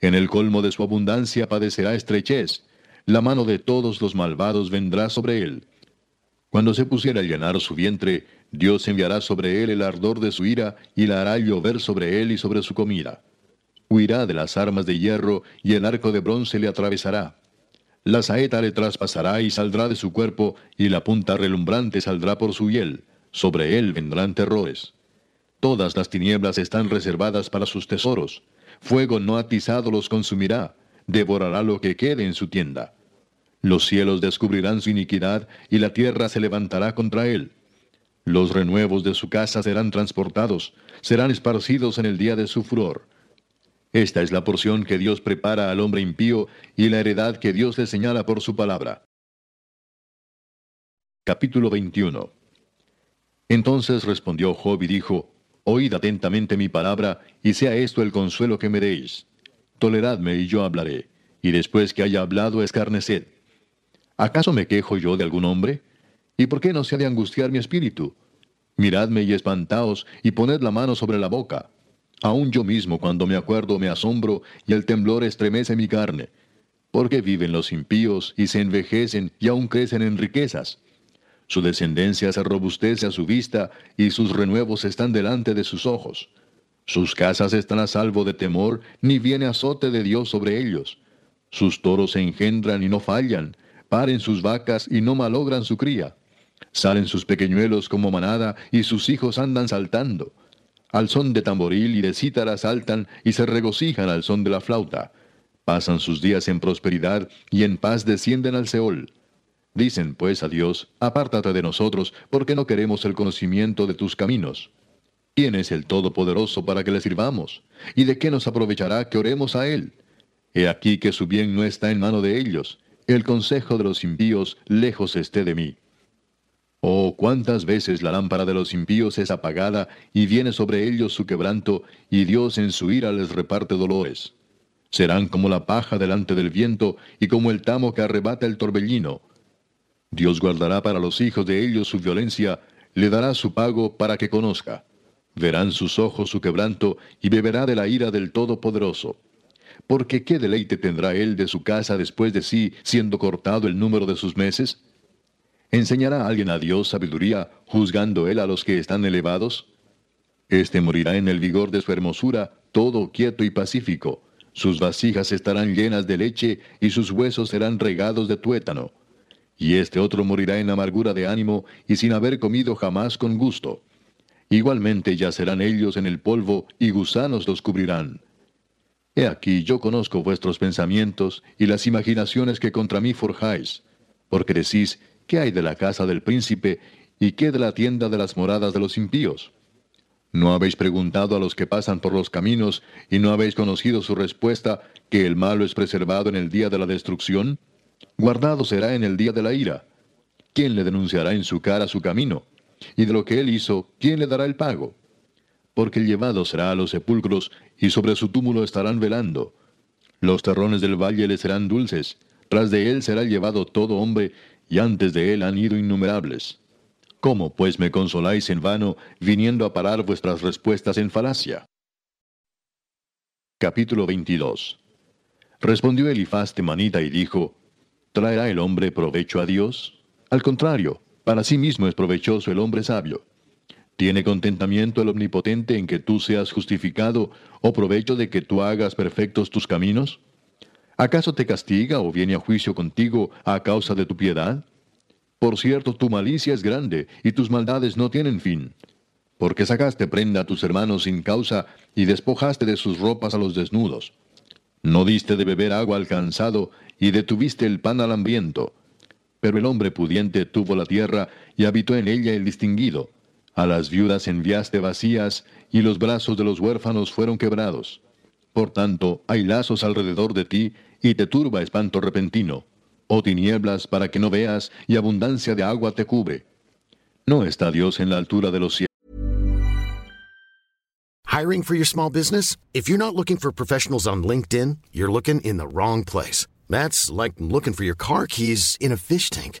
En el colmo de su abundancia padecerá estrechez, la mano de todos los malvados vendrá sobre él. Cuando se pusiera a llenar su vientre, Dios enviará sobre él el ardor de su ira y la hará llover sobre él y sobre su comida. Huirá de las armas de hierro y el arco de bronce le atravesará. La saeta le traspasará y saldrá de su cuerpo y la punta relumbrante saldrá por su hiel. Sobre él vendrán terrores. Todas las tinieblas están reservadas para sus tesoros. Fuego no atizado los consumirá. Devorará lo que quede en su tienda. Los cielos descubrirán su iniquidad, y la tierra se levantará contra él. Los renuevos de su casa serán transportados, serán esparcidos en el día de su furor. Esta es la porción que Dios prepara al hombre impío, y la heredad que Dios le señala por su palabra. Capítulo 21. Entonces respondió Job y dijo, oíd atentamente mi palabra, y sea esto el consuelo que me deis. Toleradme y yo hablaré, y después que haya hablado escarneced. ¿Acaso me quejo yo de algún hombre? ¿Y por qué no se ha de angustiar mi espíritu? Miradme y espantaos, y poned la mano sobre la boca. Aún yo mismo cuando me acuerdo me asombro, y el temblor estremece mi carne. Porque viven los impíos, y se envejecen, y aún crecen en riquezas. Su descendencia se robustece a su vista, y sus renuevos están delante de sus ojos. Sus casas están a salvo de temor, ni viene azote de Dios sobre ellos. Sus toros se engendran y no fallan, paren sus vacas y no malogran su cría. Salen sus pequeñuelos como manada y sus hijos andan saltando. Al son de tamboril y de cítara saltan y se regocijan al son de la flauta. Pasan sus días en prosperidad y en paz descienden al Seol. Dicen pues a Dios, apártate de nosotros, porque no queremos el conocimiento de tus caminos. ¿Quién es el Todopoderoso para que le sirvamos? ¿Y de qué nos aprovechará que oremos a Él? He aquí que su bien no está en mano de ellos. El consejo de los impíos lejos esté de mí. Oh, cuántas veces la lámpara de los impíos es apagada, y viene sobre ellos su quebranto, y Dios en su ira les reparte dolores. Serán como la paja delante del viento, y como el tamo que arrebata el torbellino. Dios guardará para los hijos de ellos su violencia, le dará su pago para que conozca. Verán sus ojos su quebranto, y beberá de la ira del Todopoderoso. Porque ¿qué deleite tendrá él de su casa después de sí, siendo cortado el número de sus meses? ¿Enseñará alguien a Dios sabiduría, juzgando él a los que están elevados? Este morirá en el vigor de su hermosura, todo quieto y pacífico. Sus vasijas estarán llenas de leche, y sus huesos serán regados de tuétano. Y este otro morirá en amargura de ánimo, y sin haber comido jamás con gusto. Igualmente yacerán ellos en el polvo, y gusanos los cubrirán. He aquí yo conozco vuestros pensamientos, y las imaginaciones que contra mí forjáis. Porque decís, ¿qué hay de la casa del príncipe, y qué de la tienda de las moradas de los impíos? ¿No habéis preguntado a los que pasan por los caminos, y no habéis conocido su respuesta, que el malo es preservado en el día de la destrucción? Guardado será en el día de la ira. ¿Quién le denunciará en su cara su camino? Y de lo que él hizo, ¿quién le dará el pago? Porque llevado será a los sepulcros, y sobre su túmulo estarán velando. Los terrones del valle le serán dulces, tras de él será llevado todo hombre, y antes de él han ido innumerables. ¿Cómo, pues, me consoláis en vano, viniendo a parar vuestras respuestas en falacia? Capítulo 22. Respondió Elifaz Temanita y dijo, ¿traerá el hombre provecho a Dios? Al contrario, para sí mismo es provechoso el hombre sabio. ¿Tiene contentamiento el omnipotente en que tú seas justificado, o provecho de que tú hagas perfectos tus caminos? ¿Acaso te castiga o viene a juicio contigo a causa de tu piedad? Por cierto, tu malicia es grande, y tus maldades no tienen fin. Porque sacaste prenda a tus hermanos sin causa, y despojaste de sus ropas a los desnudos. No diste de beber agua al cansado, y detuviste el pan al hambriento. Pero el hombre pudiente tuvo la tierra, y habitó en ella el distinguido. A las viudas enviaste vacías, y los brazos de los huérfanos fueron quebrados. Por tanto, hay lazos alrededor de ti, y te turba espanto repentino. O tinieblas para que no veas, y abundancia de agua te cubre. ¿No está Dios en la altura de los cielos? Hiring for your small business? If you're not looking for professionals on LinkedIn, you're looking in the wrong place. That's like looking for your car keys in a fish tank.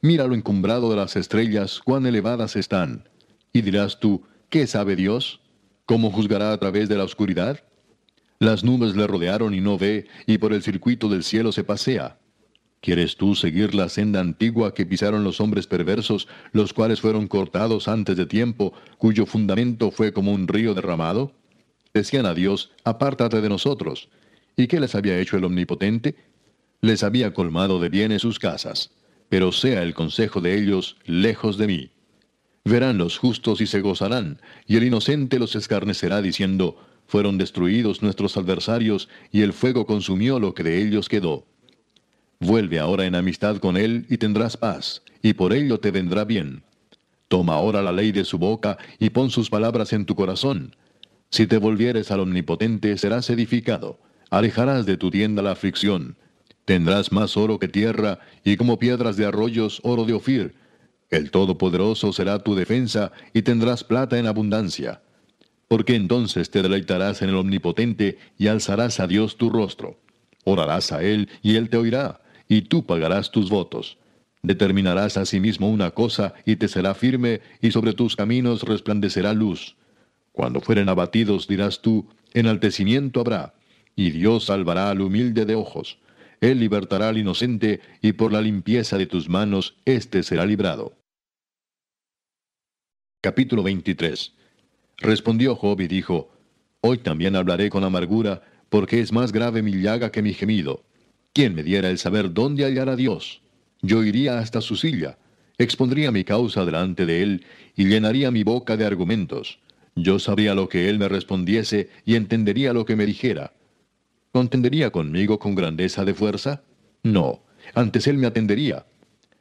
Mira lo encumbrado de las estrellas, cuán elevadas están. Y dirás tú, ¿qué sabe Dios? ¿Cómo juzgará a través de la oscuridad? Las nubes le rodearon y no ve, y por el circuito del cielo se pasea. ¿Quieres tú seguir la senda antigua que pisaron los hombres perversos, los cuales fueron cortados antes de tiempo, cuyo fundamento fue como un río derramado? Decían a Dios, apártate de nosotros. ¿Y qué les había hecho el Omnipotente? Les había colmado de bienes sus casas. Pero sea el consejo de ellos lejos de mí. Verán los justos y se gozarán, y el inocente los escarnecerá diciendo, fueron destruidos nuestros adversarios, y el fuego consumió lo que de ellos quedó. Vuelve ahora en amistad con él, y tendrás paz, y por ello te vendrá bien. Toma ahora la ley de su boca y pon sus palabras en tu corazón. Si te volvieres al Omnipotente, serás edificado. Alejarás de tu tienda la aflicción. Tendrás más oro que tierra, y como piedras de arroyos, oro de Ofir. El Todopoderoso será tu defensa, y tendrás plata en abundancia. Porque entonces te deleitarás en el Omnipotente, y alzarás a Dios tu rostro. Orarás a Él, y Él te oirá, y tú pagarás tus votos. Determinarás asimismo una cosa, y te será firme, y sobre tus caminos resplandecerá luz. Cuando fueren abatidos, dirás tú, enaltecimiento habrá, y Dios salvará al humilde de ojos. Él libertará al inocente, y por la limpieza de tus manos, éste será librado. Capítulo 23. Respondió Job y dijo, Hoy también hablaré con amargura, porque es más grave mi llaga que mi gemido. ¿Quién me diera el saber dónde hallar a Dios? Yo iría hasta su silla, expondría mi causa delante de él, y llenaría mi boca de argumentos. Yo sabría lo que él me respondiese, y entendería lo que me dijera. ¿Contendería conmigo con grandeza de fuerza? No, antes él me atendería.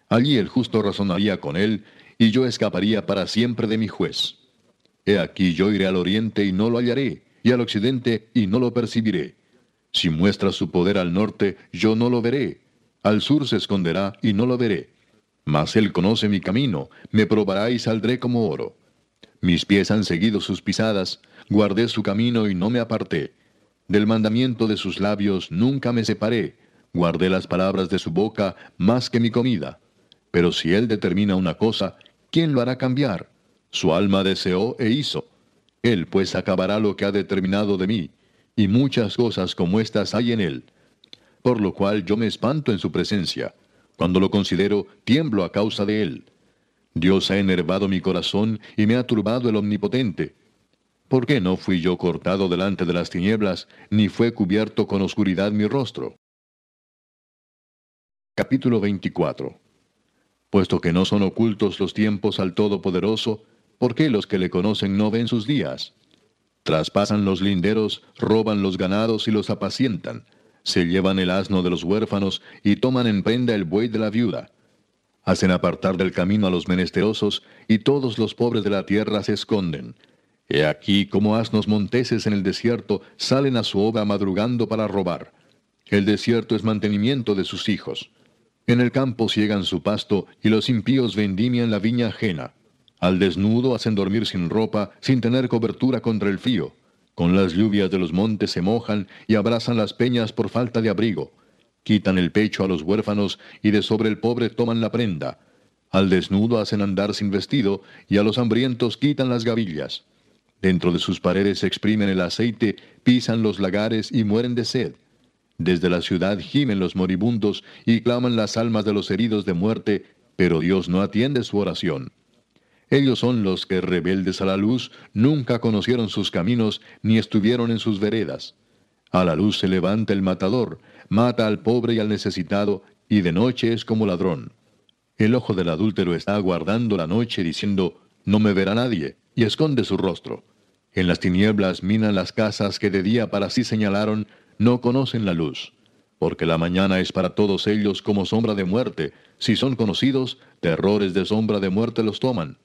Allí el justo razonaría con él, y yo escaparía para siempre de mi juez. He aquí yo iré al oriente y no lo hallaré, y al occidente y no lo percibiré. Si muestra su poder al norte, yo no lo veré. Al sur se esconderá y no lo veré. Mas él conoce mi camino, me probará y saldré como oro. Mis pies han seguido sus pisadas, guardé su camino y no me aparté. Del mandamiento de sus labios nunca me separé, guardé las palabras de su boca más que mi comida. Pero si él determina una cosa, ¿quién lo hará cambiar? Su alma deseó e hizo. Él pues acabará lo que ha determinado de mí, y muchas cosas como estas hay en él. Por lo cual yo me espanto en su presencia. Cuando lo considero, tiemblo a causa de él. Dios ha enervado mi corazón y me ha turbado el Omnipotente. ¿Por qué no fui yo cortado delante de las tinieblas, ni fue cubierto con oscuridad mi rostro? Capítulo 24. Puesto que no son ocultos los tiempos al Todopoderoso, ¿por qué los que le conocen no ven sus días? Traspasan los linderos, roban los ganados y los apacientan. Se llevan el asno de los huérfanos y toman en prenda el buey de la viuda. Hacen apartar del camino a los menesterosos y todos los pobres de la tierra se esconden. He aquí como asnos monteses en el desierto salen a su obra madrugando para robar. El desierto es mantenimiento de sus hijos. En el campo siegan su pasto, y los impíos vendimian la viña ajena. Al desnudo hacen dormir sin ropa, sin tener cobertura contra el frío. Con las lluvias de los montes se mojan, y abrazan las peñas por falta de abrigo. Quitan el pecho a los huérfanos, y de sobre el pobre toman la prenda. Al desnudo hacen andar sin vestido, y a los hambrientos quitan las gavillas. Dentro de sus paredes exprimen el aceite, pisan los lagares y mueren de sed. Desde la ciudad gimen los moribundos y claman las almas de los heridos de muerte, pero Dios no atiende su oración. Ellos son los que, rebeldes a la luz, nunca conocieron sus caminos ni estuvieron en sus veredas. A la luz se levanta el matador, mata al pobre y al necesitado, y de noche es como ladrón. El ojo del adúltero está aguardando la noche diciendo, «No me verá nadie», y esconde su rostro. En las tinieblas minan las casas que de día para sí señalaron, no conocen la luz. Porque la mañana es para todos ellos como sombra de muerte, si son conocidos, terrores de sombra de muerte los toman.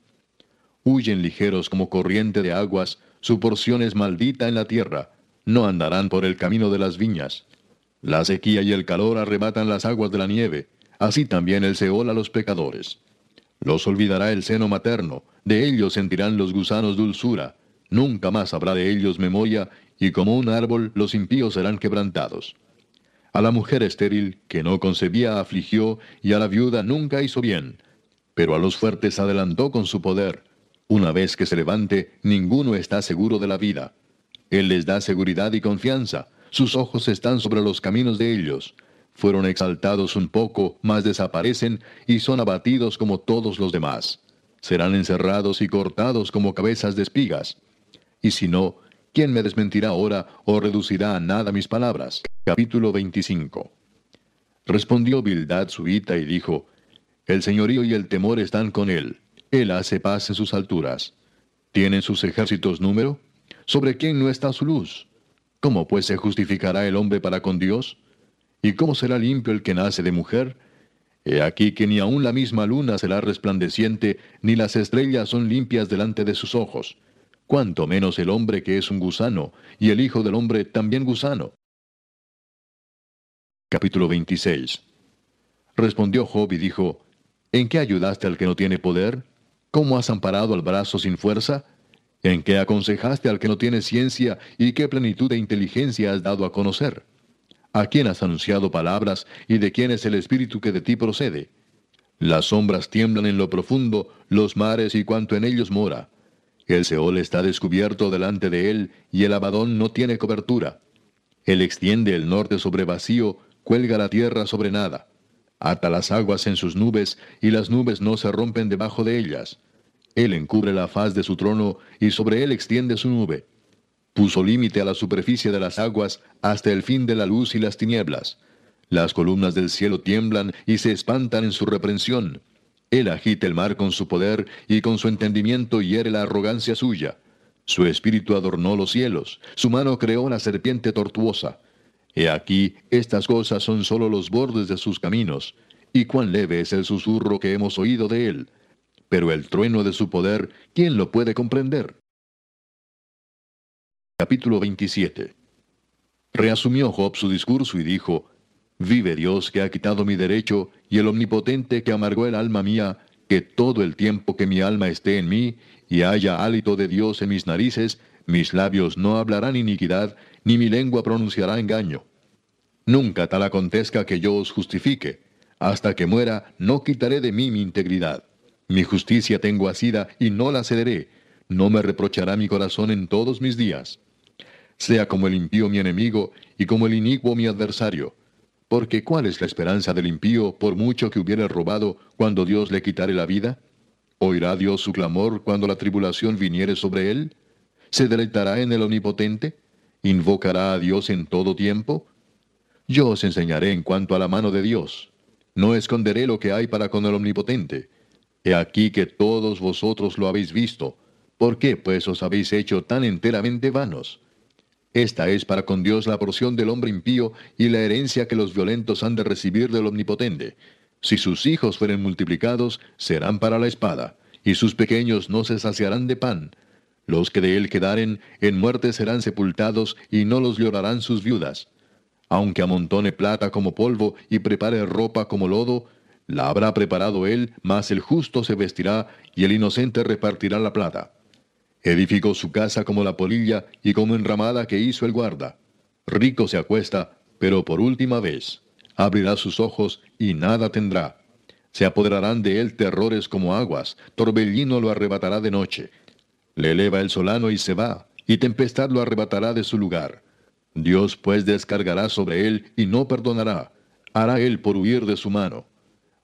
Huyen ligeros como corriente de aguas, su porción es maldita en la tierra, no andarán por el camino de las viñas. La sequía y el calor arrebatan las aguas de la nieve, así también el Seol a los pecadores. Los olvidará el seno materno, de ellos sentirán los gusanos dulzura, nunca más habrá de ellos memoria, y como un árbol los impíos serán quebrantados. A la mujer estéril, que no concebía, afligió, y a la viuda nunca hizo bien, pero a los fuertes adelantó con su poder. Una vez que se levante, ninguno está seguro de la vida. Él les da seguridad y confianza, sus ojos están sobre los caminos de ellos. Fueron exaltados un poco, mas desaparecen, y son abatidos como todos los demás. Serán encerrados y cortados como cabezas de espigas. Y si no, ¿quién me desmentirá ahora, o reducirá a nada mis palabras? Capítulo 25. Respondió Bildad Suhita y dijo, El señorío y el temor están con él. Él hace paz en sus alturas. ¿Tienen sus ejércitos número? ¿Sobre quién no está su luz? ¿Cómo pues se justificará el hombre para con Dios? ¿Y cómo será limpio el que nace de mujer? He aquí que ni aun la misma luna será resplandeciente, ni las estrellas son limpias delante de sus ojos. Cuanto menos el hombre que es un gusano, y el hijo del hombre también gusano. Capítulo 26. Respondió Job y dijo: ¿En qué ayudaste al que no tiene poder? ¿Cómo has amparado al brazo sin fuerza? ¿En qué aconsejaste al que no tiene ciencia, y qué plenitud de inteligencia has dado a conocer? ¿A quién has anunciado palabras, y de quién es el espíritu que de ti procede? Las sombras tiemblan en lo profundo, los mares y cuanto en ellos mora. El Seol está descubierto delante de él, y el Abadón no tiene cobertura. Él extiende el norte sobre vacío, cuelga la tierra sobre nada. Ata las aguas en sus nubes, y las nubes no se rompen debajo de ellas. Él encubre la faz de su trono, y sobre él extiende su nube. Puso límite a la superficie de las aguas, hasta el fin de la luz y las tinieblas. Las columnas del cielo tiemblan y se espantan en su reprensión. Él agita el mar con su poder, y con su entendimiento hiere la arrogancia suya. Su espíritu adornó los cielos, su mano creó la serpiente tortuosa. He aquí, estas cosas son solo los bordes de sus caminos, y cuán leve es el susurro que hemos oído de él. Pero el trueno de su poder, ¿quién lo puede comprender? Capítulo 27. Reasumió Job su discurso y dijo: Vive Dios, que ha quitado mi derecho, y el Omnipotente, que amargó el alma mía, que todo el tiempo que mi alma esté en mí, y haya hálito de Dios en mis narices, mis labios no hablarán iniquidad, ni mi lengua pronunciará engaño. Nunca tal acontezca que yo os justifique. Hasta que muera, no quitaré de mí mi integridad. Mi justicia tengo asida y no la cederé. No me reprochará mi corazón en todos mis días. Sea como el impío mi enemigo, y como el inicuo mi adversario. Porque ¿cuál es la esperanza del impío, por mucho que hubiera robado, cuando Dios le quitare la vida? ¿Oirá Dios su clamor cuando la tribulación viniere sobre él? ¿Se deleitará en el Omnipotente? ¿Invocará a Dios en todo tiempo? Yo os enseñaré en cuanto a la mano de Dios. No esconderé lo que hay para con el Omnipotente. He aquí que todos vosotros lo habéis visto. ¿Por qué, pues, os habéis hecho tan enteramente vanos? Esta es para con Dios la porción del hombre impío y la herencia que los violentos han de recibir del Omnipotente. Si sus hijos fueren multiplicados, serán para la espada, y sus pequeños no se saciarán de pan. Los que de él quedaren, en muerte serán sepultados, y no los llorarán sus viudas. Aunque amontone plata como polvo y prepare ropa como lodo, la habrá preparado él, mas el justo se vestirá, y el inocente repartirá la plata. Edificó su casa como la polilla, y como enramada que hizo el guarda. Rico se acuesta, pero por última vez. Abrirá sus ojos, y nada tendrá. Se apoderarán de él terrores como aguas, torbellino lo arrebatará de noche. Le eleva el solano y se va, y tempestad lo arrebatará de su lugar. Dios pues descargará sobre él, y no perdonará. Hará él por huir de su mano.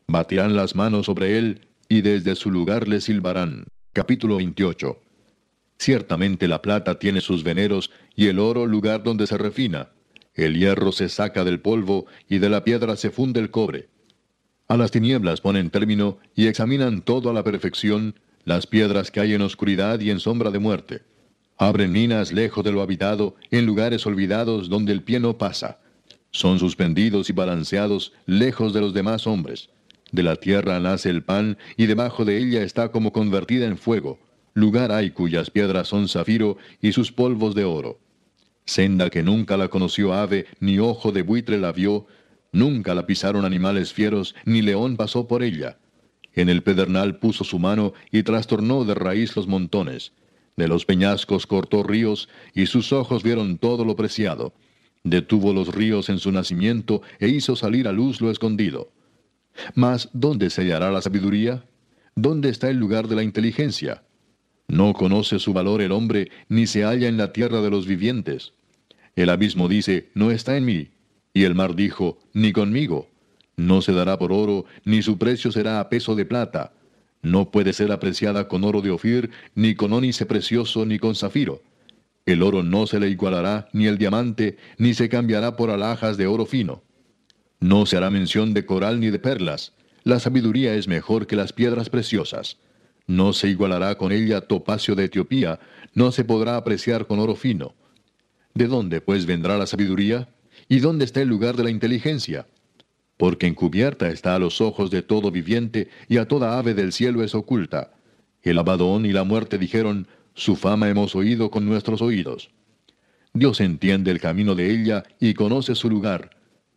Batirán las manos sobre él, y desde su lugar le silbarán. Capítulo 28. Ciertamente la plata tiene sus veneros, y el oro lugar donde se refina. El hierro se saca del polvo, y de la piedra se funde el cobre. A las tinieblas ponen término, y examinan todo a la perfección, las piedras que hay en oscuridad y en sombra de muerte. Abren minas lejos de lo habitado, en lugares olvidados donde el pie no pasa. Son suspendidos y balanceados lejos de los demás hombres. De la tierra nace el pan, y debajo de ella está como convertida en fuego. Lugar hay cuyas piedras son zafiro, y sus polvos de oro. Senda que nunca la conoció ave, ni ojo de buitre la vio. Nunca la pisaron animales fieros, ni león pasó por ella. En el pedernal puso su mano, y trastornó de raíz los montones. De los peñascos cortó ríos, y sus ojos vieron todo lo preciado. Detuvo los ríos en su nacimiento, e hizo salir a luz lo escondido. Mas, ¿dónde se hallará la sabiduría? ¿Dónde está el lugar de la inteligencia? No conoce su valor el hombre, ni se halla en la tierra de los vivientes. El abismo dice: no está en mí. Y el mar dijo: ni conmigo. No se dará por oro, ni su precio será a peso de plata. No puede ser apreciada con oro de Ofir, ni con ónice precioso, ni con zafiro. El oro no se le igualará, ni el diamante, ni se cambiará por alhajas de oro fino. No se hará mención de coral ni de perlas. La sabiduría es mejor que las piedras preciosas. No se igualará con ella topacio de Etiopía, no se podrá apreciar con oro fino. ¿De dónde, pues, vendrá la sabiduría? ¿Y dónde está el lugar de la inteligencia? porque encubierta está a los ojos de todo viviente, y a toda ave del cielo es oculta. El Abadón y la muerte dijeron, su fama hemos oído con nuestros oídos. Dios entiende el camino de ella y conoce su lugar,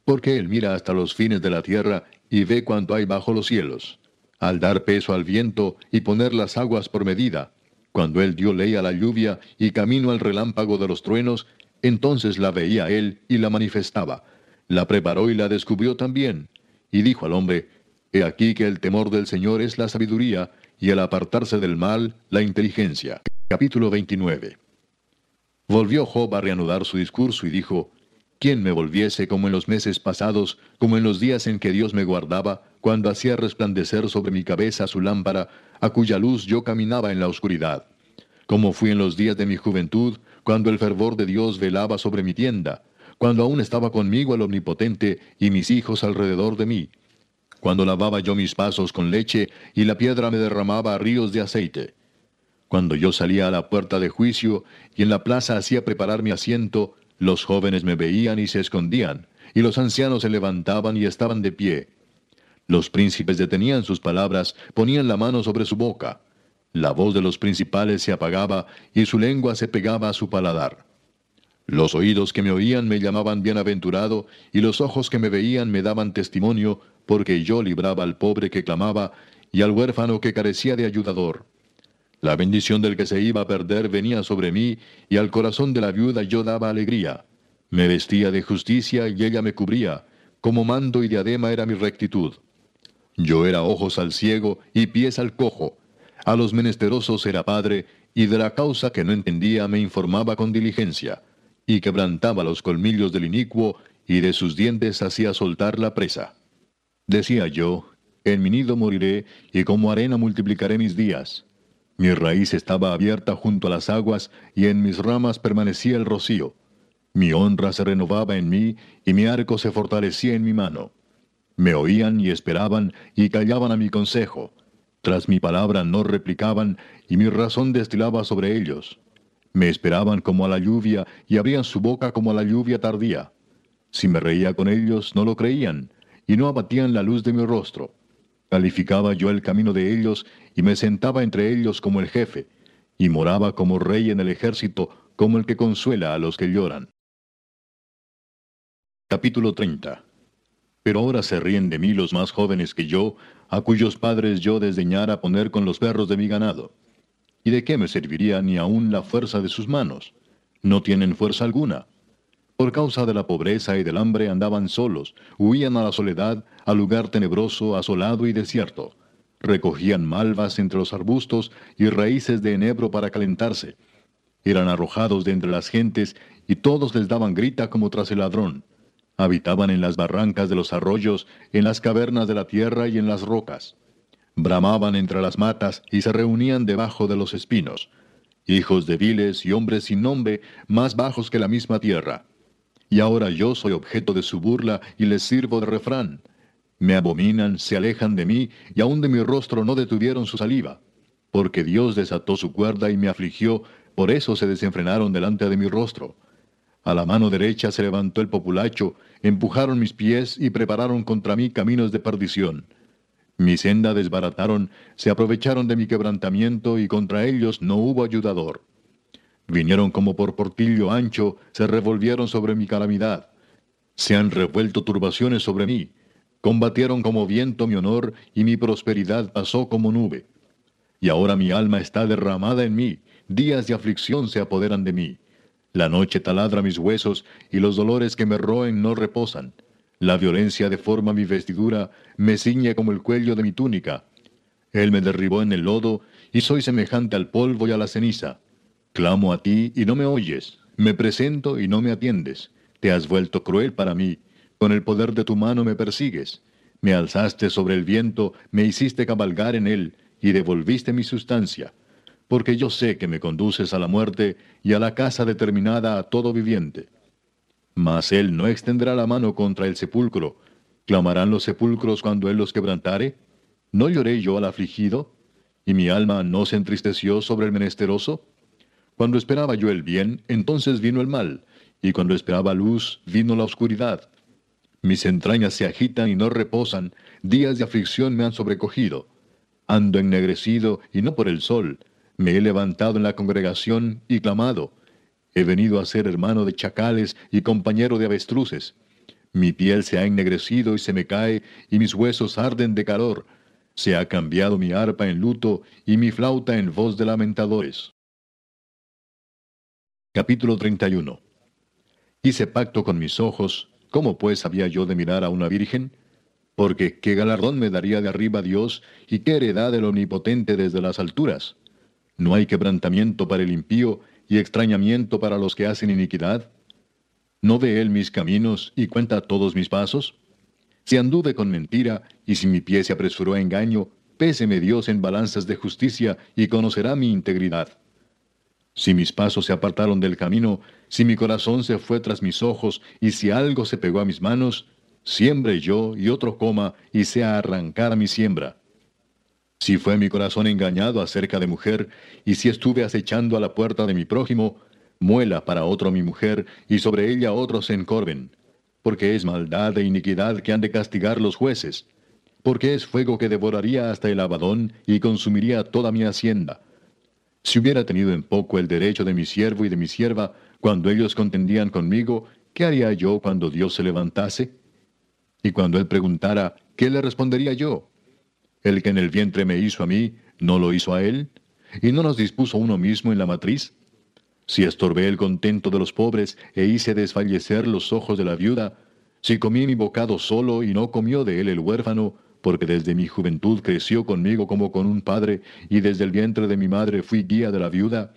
porque Él mira hasta los fines de la tierra y ve cuanto hay bajo los cielos, al dar peso al viento y poner las aguas por medida, cuando Él dio ley a la lluvia y camino al relámpago de los truenos, entonces la veía Él y la manifestaba, la preparó y la descubrió también, y dijo al hombre, he aquí que el temor del Señor es la sabiduría, y el apartarse del mal, la inteligencia. Capítulo 29. Volvió Job a reanudar su discurso y dijo, ¿quién me volviese como en los meses pasados, como en los días en que Dios me guardaba, cuando hacía resplandecer sobre mi cabeza su lámpara, a cuya luz yo caminaba en la oscuridad? Como fui en los días de mi juventud, cuando el fervor de Dios velaba sobre mi tienda, cuando aún estaba conmigo el Omnipotente y mis hijos alrededor de mí, cuando lavaba yo mis pasos con leche y la piedra me derramaba a ríos de aceite, cuando yo salía a la puerta de juicio y en la plaza hacía preparar mi asiento, los jóvenes me veían y se escondían, y los ancianos se levantaban y estaban de pie. Los príncipes detenían sus palabras, ponían la mano sobre su boca. La voz de los principales se apagaba y su lengua se pegaba a su paladar. Los oídos que me oían me llamaban bienaventurado, y los ojos que me veían me daban testimonio, porque yo libraba al pobre que clamaba y al huérfano que carecía de ayudador. La bendición del que se iba a perder venía sobre mí, y al corazón de la viuda yo daba alegría. Me vestía de justicia y ella me cubría, como mando y diadema era mi rectitud. Yo era ojos al ciego y pies al cojo. A los menesterosos era padre, y de la causa que no entendía me informaba con diligencia, y quebrantaba los colmillos del inicuo, y de sus dientes hacía soltar la presa. Decía yo, en mi nido moriré, y como arena multiplicaré mis días. Mi raíz estaba abierta junto a las aguas, y en mis ramas permanecía el rocío. Mi honra se renovaba en mí, y mi arco se fortalecía en mi mano. Me oían y esperaban, y callaban a mi consejo. Tras mi palabra no replicaban, y mi razón destilaba sobre ellos. Me esperaban como a la lluvia, y abrían su boca como a la lluvia tardía. Si me reía con ellos, no lo creían, y no abatían la luz de mi rostro. Calificaba yo el camino de ellos, y me sentaba entre ellos como el jefe, y moraba como rey en el ejército, como el que consuela a los que lloran. Capítulo 30. Pero ahora se ríen de mí los más jóvenes que yo, a cuyos padres yo desdeñara poner con los perros de mi ganado. ¿Y de qué me serviría ni aún la fuerza de sus manos? No tienen fuerza alguna. Por causa de la pobreza y del hambre andaban solos, huían a la soledad, al lugar tenebroso, asolado y desierto. Recogían malvas entre los arbustos y raíces de enebro para calentarse. Eran arrojados de entre las gentes, y todos les daban grita como tras el ladrón. Habitaban en las barrancas de los arroyos, en las cavernas de la tierra y en las rocas. Bramaban entre las matas y se reunían debajo de los espinos. Hijos de viles y hombres sin nombre, más bajos que la misma tierra. Y ahora yo soy objeto de su burla y les sirvo de refrán. Me abominan, se alejan de mí, y aun de mi rostro no detuvieron su saliva. Porque Dios desató su cuerda y me afligió, por eso se desenfrenaron delante de mi rostro. A la mano derecha se levantó el populacho, empujaron mis pies y prepararon contra mí caminos de perdición. Mi senda desbarataron, se aprovecharon de mi quebrantamiento y contra ellos no hubo ayudador. Vinieron como por portillo ancho, se revolvieron sobre mi calamidad. Se han revuelto turbaciones sobre mí, combatieron como viento mi honor y mi prosperidad pasó como nube. Y ahora mi alma está derramada en mí, días de aflicción se apoderan de mí. La noche taladra mis huesos, y los dolores que me roen no reposan. La violencia deforma mi vestidura, me ciñe como el cuello de mi túnica. Él me derribó en el lodo, y soy semejante al polvo y a la ceniza. Clamo a ti, y no me oyes. Me presento, y no me atiendes. Te has vuelto cruel para mí. Con el poder de tu mano me persigues. Me alzaste sobre el viento, me hiciste cabalgar en él, y devolviste mi sustancia. Porque yo sé que me conduces a la muerte y a la casa determinada a todo viviente. Mas él no extenderá la mano contra el sepulcro. ¿Clamarán los sepulcros cuando él los quebrantare? ¿No lloré yo al afligido? ¿Y mi alma no se entristeció sobre el menesteroso? Cuando esperaba yo el bien, entonces vino el mal, y cuando esperaba luz, vino la oscuridad. Mis entrañas se agitan y no reposan, días de aflicción me han sobrecogido. Ando ennegrecido y no por el sol, me he levantado en la congregación y clamado. He venido a ser hermano de chacales y compañero de avestruces. Mi piel se ha ennegrecido y se me cae, y mis huesos arden de calor. Se ha cambiado mi arpa en luto y mi flauta en voz de lamentadores. Capítulo 31. Hice pacto con mis ojos, ¿cómo pues había yo de mirar a una virgen? Porque ¿qué galardón me daría de arriba Dios, y qué heredad el Omnipotente desde las alturas? ¿No hay quebrantamiento para el impío, y extrañamiento para los que hacen iniquidad? ¿No ve él mis caminos, y cuenta todos mis pasos? Si anduve con mentira, y si mi pie se apresuró a engaño, péseme Dios en balanzas de justicia, y conocerá mi integridad. Si mis pasos se apartaron del camino, si mi corazón se fue tras mis ojos, y si algo se pegó a mis manos, siembre yo, y otro coma, y sea arrancada mi siembra. Si fue mi corazón engañado acerca de mujer, y si estuve acechando a la puerta de mi prójimo, muela para otro mi mujer, y sobre ella otros se encorven. Porque es maldad e iniquidad que han de castigar los jueces. Porque es fuego que devoraría hasta el Abadón, y consumiría toda mi hacienda. Si hubiera tenido en poco el derecho de mi siervo y de mi sierva, cuando ellos contendían conmigo, ¿qué haría yo cuando Dios se levantase? Y cuando él preguntara, ¿qué le respondería yo? El que en el vientre me hizo a mí, ¿no lo hizo a él? ¿Y no nos dispuso uno mismo en la matriz? Si estorbé el contento de los pobres, e hice desfallecer los ojos de la viuda, si comí mi bocado solo, y no comió de él el huérfano, porque desde mi juventud creció conmigo como con un padre, y desde el vientre de mi madre fui guía de la viuda,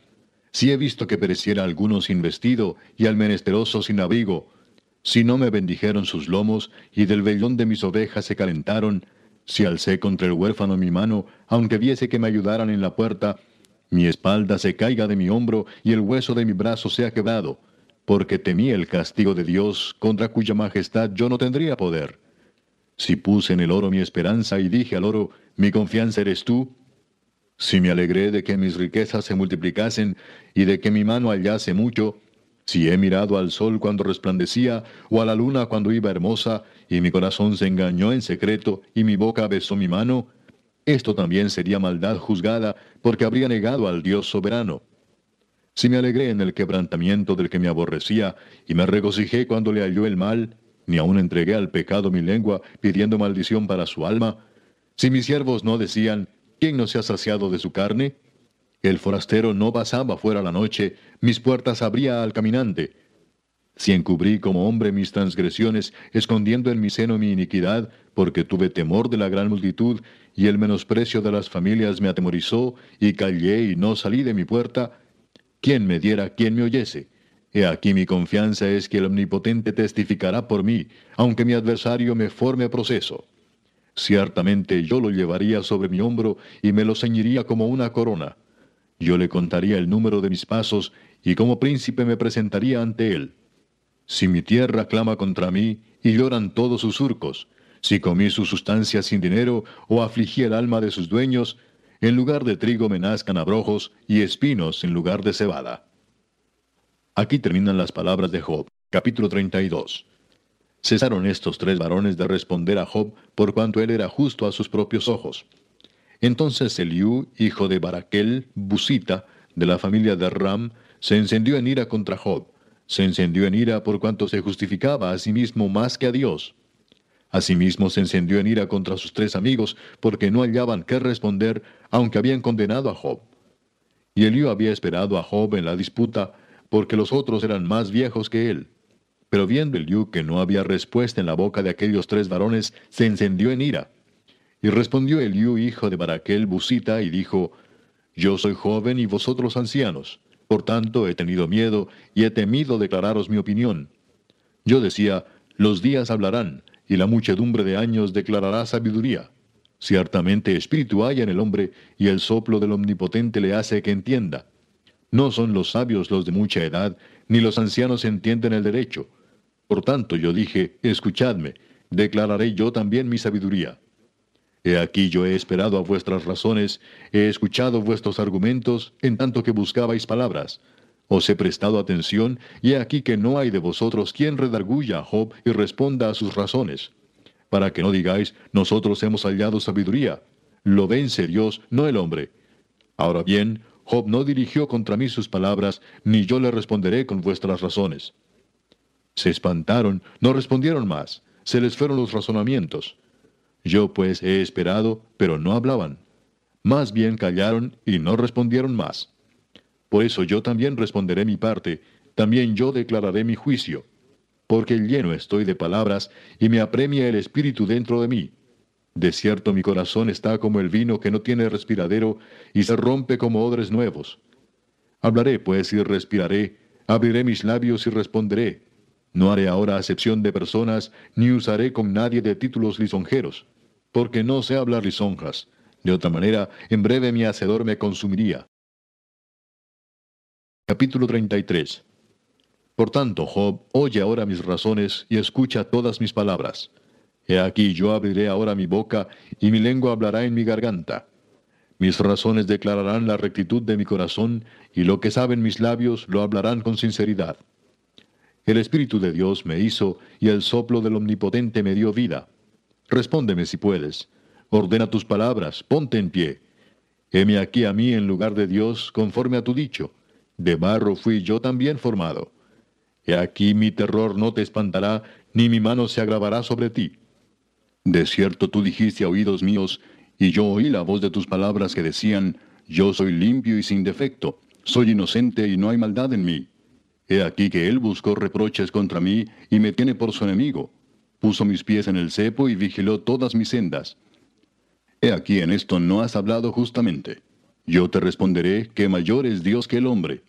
si he visto que pereciera alguno sin vestido, y al menesteroso sin abrigo, si no me bendijeron sus lomos, y del vellón de mis ovejas se calentaron, si alcé contra el huérfano mi mano, aunque viese que me ayudaran en la puerta, mi espalda se caiga de mi hombro y el hueso de mi brazo sea quebrado, porque temí el castigo de Dios, contra cuya majestad yo no tendría poder. Si puse en el oro mi esperanza y dije al oro, mi confianza eres tú, si me alegré de que mis riquezas se multiplicasen y de que mi mano hallase mucho, si he mirado al sol cuando resplandecía, o a la luna cuando iba hermosa, y mi corazón se engañó en secreto, y mi boca besó mi mano, esto también sería maldad juzgada, porque habría negado al Dios soberano. Si me alegré en el quebrantamiento del que me aborrecía, y me regocijé cuando le halló el mal, ni aun entregué al pecado mi lengua, pidiendo maldición para su alma, si mis siervos no decían, ¿quién no se ha saciado de su carne? El forastero no pasaba fuera la noche, mis puertas abría al caminante. Si encubrí como hombre mis transgresiones, escondiendo en mi seno mi iniquidad, porque tuve temor de la gran multitud, y el menosprecio de las familias me atemorizó, y callé y no salí de mi puerta, ¿quién me diera, quién me oyese? He aquí mi confianza es que el Omnipotente testificará por mí, aunque mi adversario me forme proceso. Ciertamente yo lo llevaría sobre mi hombro, y me lo ceñiría como una corona. Yo le contaría el número de mis pasos, y como príncipe me presentaría ante él. Si mi tierra clama contra mí, y lloran todos sus surcos, si comí su sustancia sin dinero, o afligí el alma de sus dueños, en lugar de trigo me nazcan abrojos, y espinos en lugar de cebada. Aquí terminan las palabras de Job, capítulo 32. Cesaron estos tres varones de responder a Job, por cuanto él era justo a sus propios ojos. Entonces Eliú, hijo de Barakel, Busita, de la familia de Aram, se encendió en ira contra Job. Se encendió en ira por cuanto se justificaba a sí mismo más que a Dios. Asimismo se encendió en ira contra sus tres amigos, porque no hallaban qué responder, aunque habían condenado a Job. Y Eliú había esperado a Job en la disputa, porque los otros eran más viejos que él. Pero viendo Eliú que no había respuesta en la boca de aquellos tres varones, se encendió en ira. Y respondió Eliú, hijo de Barakel, Busita, y dijo, «Yo soy joven y vosotros ancianos. Por tanto, he tenido miedo, y he temido declararos mi opinión. Yo decía, los días hablarán, y la muchedumbre de años declarará sabiduría. Ciertamente espíritu hay en el hombre, y el soplo del Omnipotente le hace que entienda. No son los sabios los de mucha edad, ni los ancianos entienden el derecho. Por tanto, yo dije, escuchadme, declararé yo también mi sabiduría. He aquí yo he esperado a vuestras razones, he escuchado vuestros argumentos, en tanto que buscabais palabras. Os he prestado atención, y he aquí que no hay de vosotros quien redarguya a Job y responda a sus razones. Para que no digáis, nosotros hemos hallado sabiduría. Lo vence Dios, no el hombre. Ahora bien, Job no dirigió contra mí sus palabras, ni yo le responderé con vuestras razones. Se espantaron, no respondieron más, se les fueron los razonamientos. Yo pues he esperado, pero no hablaban. Más bien callaron y no respondieron más. Por eso yo también responderé mi parte, también yo declararé mi juicio. Porque lleno estoy de palabras, y me apremia el espíritu dentro de mí. De cierto mi corazón está como el vino que no tiene respiradero, y se rompe como odres nuevos. Hablaré pues y respiraré, abriré mis labios y responderé. No haré ahora acepción de personas, ni usaré con nadie de títulos lisonjeros, porque no sé hablar lisonjas. De otra manera, en breve mi hacedor me consumiría. Capítulo 33. Por tanto, Job, oye ahora mis razones y escucha todas mis palabras. He aquí yo abriré ahora mi boca, y mi lengua hablará en mi garganta. Mis razones declararán la rectitud de mi corazón, y lo que saben mis labios lo hablarán con sinceridad. El Espíritu de Dios me hizo, y el soplo del Omnipotente me dio vida. Respóndeme si puedes. Ordena tus palabras, ponte en pie. Heme aquí a mí en lugar de Dios, conforme a tu dicho. De barro fui yo también formado. He aquí mi terror no te espantará, ni mi mano se agravará sobre ti. De cierto tú dijiste a oídos míos, y yo oí la voz de tus palabras que decían, yo soy limpio y sin defecto, soy inocente y no hay maldad en mí. He aquí que él buscó reproches contra mí, y me tiene por su enemigo. Puso mis pies en el cepo y vigiló todas mis sendas. He aquí en esto no has hablado justamente. Yo te responderé que mayor es Dios que el hombre.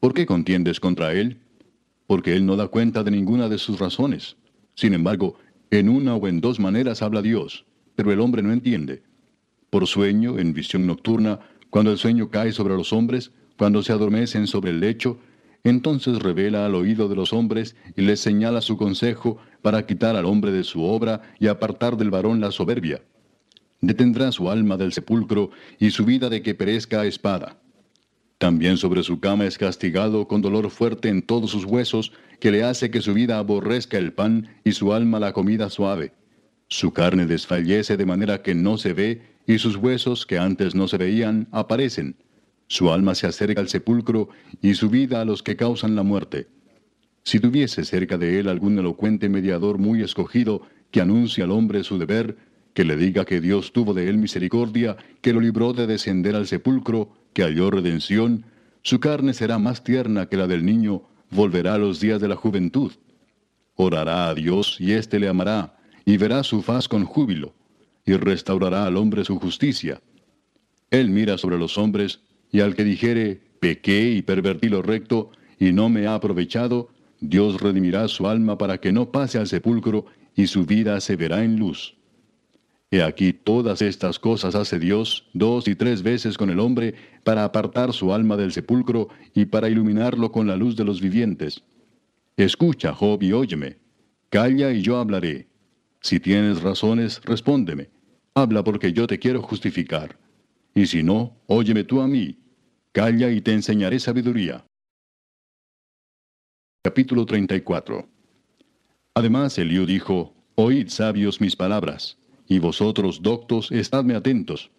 ¿Por qué contiendes contra él? Porque él no da cuenta de ninguna de sus razones. Sin embargo, en una o en dos maneras habla Dios, pero el hombre no entiende. Por sueño, en visión nocturna, cuando el sueño cae sobre los hombres, cuando se adormecen sobre el lecho, entonces revela al oído de los hombres y les señala su consejo para quitar al hombre de su obra y apartar del varón la soberbia. Detendrá su alma del sepulcro, y su vida de que perezca a espada. También sobre su cama es castigado con dolor fuerte en todos sus huesos, que le hace que su vida aborrezca el pan, y su alma la comida suave. Su carne desfallece de manera que no se ve, y sus huesos, que antes no se veían, aparecen. Su alma se acerca al sepulcro, y su vida a los que causan la muerte. Si tuviese cerca de él algún elocuente mediador muy escogido, que anuncie al hombre su deber, que le diga que Dios tuvo de él misericordia, que lo libró de descender al sepulcro, que halló redención, su carne será más tierna que la del niño, volverá a los días de la juventud. Orará a Dios, y éste le amará, y verá su faz con júbilo, y restaurará al hombre su justicia. Él mira sobre los hombres, y al que dijere, pequé y pervertí lo recto, y no me ha aprovechado, Dios redimirá su alma para que no pase al sepulcro, y su vida se verá en luz. He aquí todas estas cosas hace Dios 2 y 3 veces con el hombre para apartar su alma del sepulcro y para iluminarlo con la luz de los vivientes. Escucha, Job, y óyeme. Calla y yo hablaré. Si tienes razones, respóndeme. Habla porque yo te quiero justificar. Y si no, óyeme tú a mí. Calla y te enseñaré sabiduría. Capítulo 34. Además Eliú dijo, oíd sabios mis palabras. Y vosotros, doctos, estadme atentos,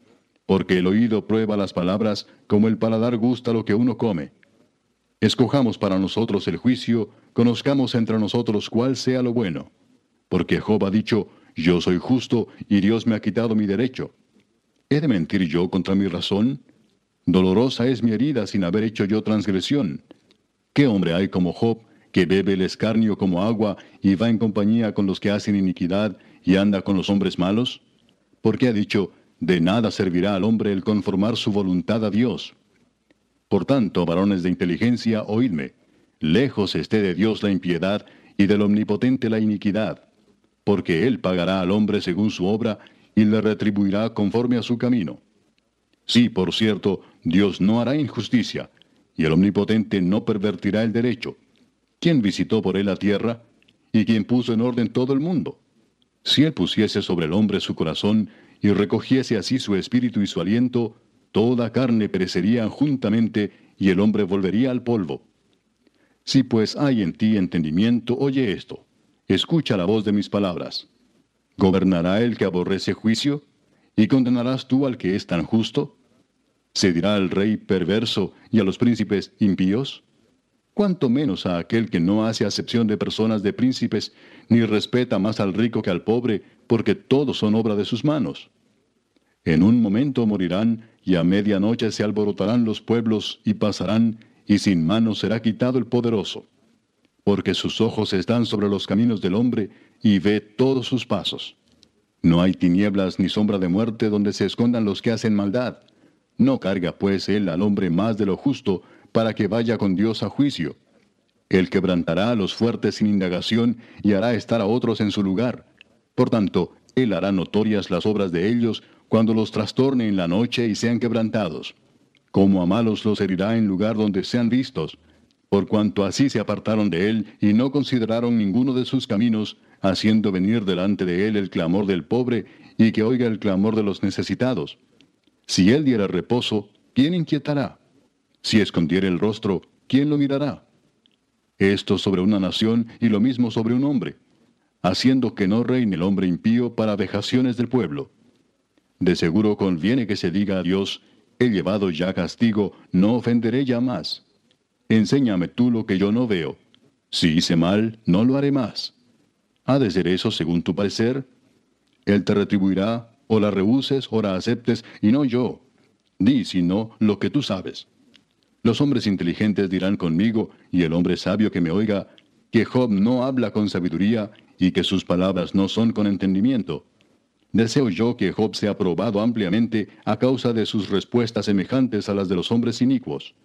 porque el oído prueba las palabras como el paladar gusta lo que uno come. Escojamos para nosotros el juicio, conozcamos entre nosotros cuál sea lo bueno. Porque Job ha dicho, yo soy justo, y Dios me ha quitado mi derecho. ¿He de mentir yo contra mi razón? Dolorosa es mi herida sin haber hecho yo transgresión. ¿Qué hombre hay como Job, que bebe el escarnio como agua, y va en compañía con los que hacen iniquidad, y anda con los hombres malos? Porque ha dicho, de nada servirá al hombre el conformar su voluntad a Dios. Por tanto, varones de inteligencia, oídme. Lejos esté de Dios la impiedad, y del Omnipotente la iniquidad. Porque él pagará al hombre según su obra, y le retribuirá conforme a su camino. Sí, por cierto, Dios no hará injusticia, y el Omnipotente no pervertirá el derecho. ¿Quién visitó por él la tierra? ¿Y quién puso en orden todo el mundo? Si él pusiese sobre el hombre su corazón, y recogiese así su espíritu y su aliento, toda carne perecería juntamente, y el hombre volvería al polvo. Si pues hay en ti entendimiento, oye esto, escucha la voz de mis palabras. ¿Gobernará el que aborrece juicio? ¿Y condenarás tú al que es tan justo? ¿Se dirá al rey perverso y a los príncipes impíos? ¿Cuánto menos a aquel que no hace acepción de personas de príncipes, ni respeta más al rico que al pobre, porque todos son obra de sus manos? En un momento morirán, y a medianoche se alborotarán los pueblos, y pasarán, y sin mano será quitado el poderoso. Porque sus ojos están sobre los caminos del hombre, y ve todos sus pasos. No hay tinieblas ni sombra de muerte donde se escondan los que hacen maldad. No carga pues él al hombre más de lo justo, para que vaya con Dios a juicio. Él quebrantará a los fuertes sin indagación, y hará estar a otros en su lugar. Por tanto, él hará notorias las obras de ellos, cuando los trastorne en la noche y sean quebrantados. Como a malos los herirá en lugar donde sean vistos. Por cuanto así se apartaron de él, y no consideraron ninguno de sus caminos, haciendo venir delante de él el clamor del pobre, y que oiga el clamor de los necesitados. Si él diera reposo, ¿quién inquietará? Si escondiere el rostro, ¿quién lo mirará? Esto sobre una nación, y lo mismo sobre un hombre, haciendo que no reine el hombre impío para vejaciones del pueblo. De seguro conviene que se diga a Dios, he llevado ya castigo, no ofenderé ya más. Enséñame tú lo que yo no veo. Si hice mal, no lo haré más. ¿Ha de ser eso según tu parecer? Él te retribuirá, o la rehuses, o la aceptes, y no yo. Di, sino, lo que tú sabes. Los hombres inteligentes dirán conmigo, y el hombre sabio que me oiga, que Job no habla con sabiduría, y que sus palabras no son con entendimiento. Deseo yo que Job sea probado ampliamente a causa de sus respuestas semejantes a las de los hombres inicuos.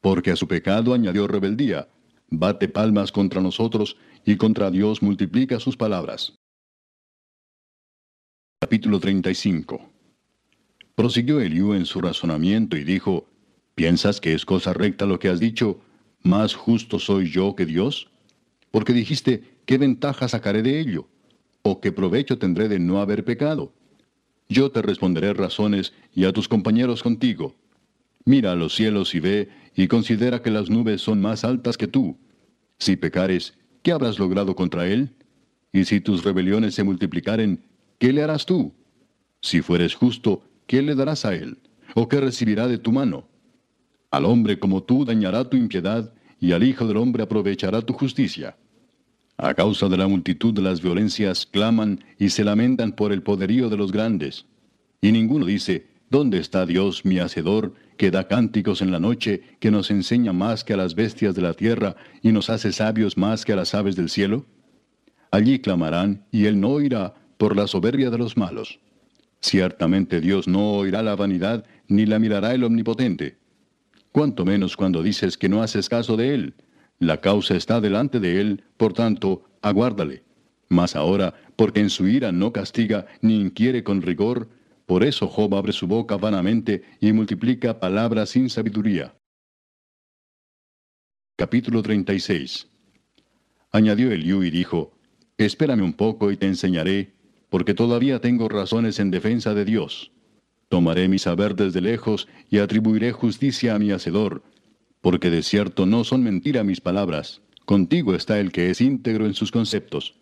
Porque a su pecado añadió rebeldía, bate palmas contra nosotros, y contra Dios multiplica sus palabras. Capítulo 35. Prosiguió Eliú en su razonamiento y dijo, ¿piensas que es cosa recta lo que has dicho? ¿Más justo soy yo que Dios? Porque dijiste, ¿qué ventaja sacaré de ello? ¿O qué provecho tendré de no haber pecado? Yo te responderé razones, y a tus compañeros contigo. Mira a los cielos y ve, y considera que las nubes son más altas que tú. Si pecares, ¿qué habrás logrado contra él? Y si tus rebeliones se multiplicaren, ¿qué le harás tú? Si fueres justo, ¿qué le darás a él? ¿O qué recibirá de tu mano? Al hombre como tú dañará tu impiedad, y al hijo del hombre aprovechará tu justicia. A causa de la multitud de las violencias claman y se lamentan por el poderío de los grandes. Y ninguno dice, ¿dónde está Dios mi hacedor, que da cánticos en la noche, que nos enseña más que a las bestias de la tierra, y nos hace sabios más que a las aves del cielo? Allí clamarán, y él no oirá, por la soberbia de los malos. Ciertamente Dios no oirá la vanidad, ni la mirará el omnipotente. Cuanto menos cuando dices que no haces caso de él. La causa está delante de él, por tanto, aguárdale. Mas ahora, porque en su ira no castiga, ni inquiere con rigor, por eso Job abre su boca vanamente y multiplica palabras sin sabiduría. Capítulo 36. Añadió Eliú y dijo, espérame un poco y te enseñaré, porque todavía tengo razones en defensa de Dios. Tomaré mi saber desde lejos y atribuiré justicia a mi Hacedor, porque de cierto no son mentira mis palabras. Contigo está el que es íntegro en sus conceptos.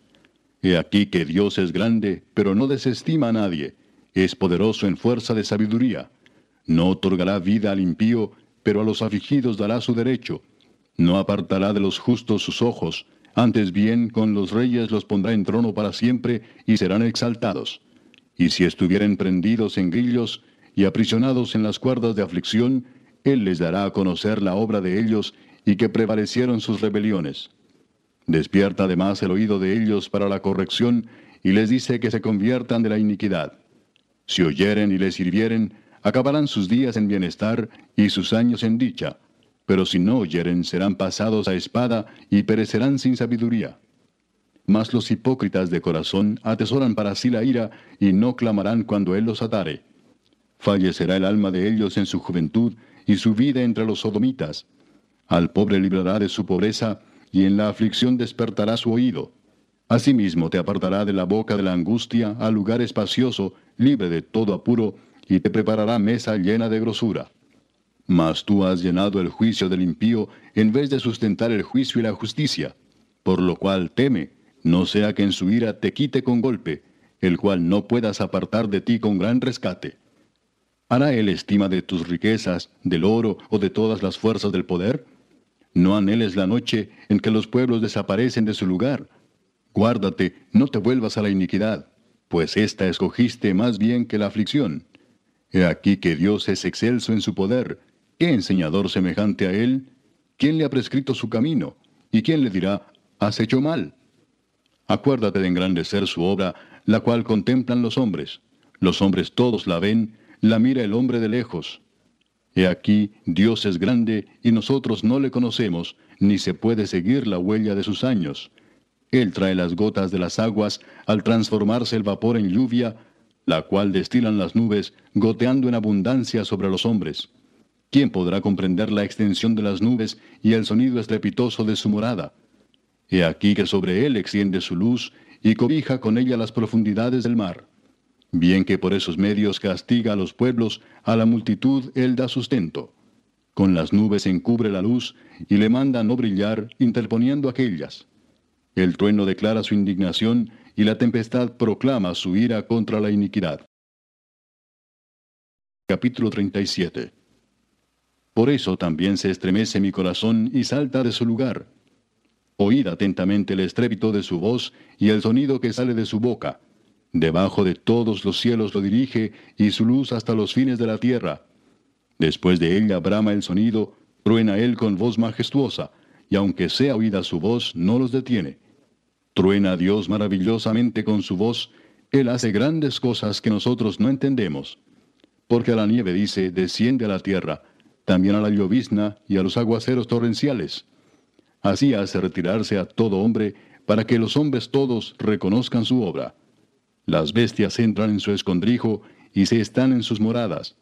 He aquí que Dios es grande, pero no desestima a nadie. Es poderoso en fuerza de sabiduría. No otorgará vida al impío, pero a los afligidos dará su derecho. No apartará de los justos sus ojos. Antes bien, con los reyes los pondrá en trono para siempre y serán exaltados. Y si estuvieran prendidos en grillos y aprisionados en las cuerdas de aflicción, él les dará a conocer la obra de ellos y que prevalecieron sus rebeliones. Despierta además el oído de ellos para la corrección y les dice que se conviertan de la iniquidad. Si oyeren y les sirvieren, acabarán sus días en bienestar y sus años en dicha. Pero si no oyeren, serán pasados a espada y perecerán sin sabiduría. Mas los hipócritas de corazón atesoran para sí la ira, y no clamarán cuando él los atare. Fallecerá el alma de ellos en su juventud, y su vida entre los sodomitas. Al pobre librará de su pobreza, y en la aflicción despertará su oído. Asimismo te apartará de la boca de la angustia a lugar espacioso, libre de todo apuro, y te preparará mesa llena de grosura. Mas tú has llenado el juicio del impío en vez de sustentar el juicio y la justicia, por lo cual teme, no sea que en su ira te quite con golpe, el cual no puedas apartar de ti con gran rescate. ¿Hará él estima de tus riquezas, del oro o de todas las fuerzas del poder? No anheles la noche en que los pueblos desaparecen de su lugar. Guárdate, no te vuelvas a la iniquidad, pues ésta escogiste más bien que la aflicción. He aquí que Dios es excelso en su poder. ¿Qué enseñador semejante a él? ¿Quién le ha prescrito su camino? ¿Y quién le dirá, has hecho mal? Acuérdate de engrandecer su obra, la cual contemplan los hombres. Los hombres todos la ven, la mira el hombre de lejos. He aquí, Dios es grande, y nosotros no le conocemos, ni se puede seguir la huella de sus años. Él trae las gotas de las aguas, al transformarse el vapor en lluvia, la cual destilan las nubes, goteando en abundancia sobre los hombres. ¿Quién podrá comprender la extensión de las nubes y el sonido estrepitoso de su morada? He aquí que sobre él extiende su luz, y cobija con ella las profundidades del mar. Bien que por esos medios castiga a los pueblos, a la multitud él da sustento. Con las nubes encubre la luz, y le manda no brillar, interponiendo aquellas. El trueno declara su indignación, y la tempestad proclama su ira contra la iniquidad. Capítulo 37. Por eso también se estremece mi corazón y salta de su lugar. Oíd atentamente el estrépito de su voz y el sonido que sale de su boca. Debajo de todos los cielos lo dirige, y su luz hasta los fines de la tierra. Después de ella brama el sonido, truena él con voz majestuosa, y aunque sea oída su voz, no los detiene. Truena Dios maravillosamente con su voz, él hace grandes cosas que nosotros no entendemos. Porque a la nieve dice, desciende a la tierra, también a la llovizna y a los aguaceros torrenciales. Así hace retirarse a todo hombre, para que los hombres todos reconozcan su obra. Las bestias entran en su escondrijo y se están en sus moradas.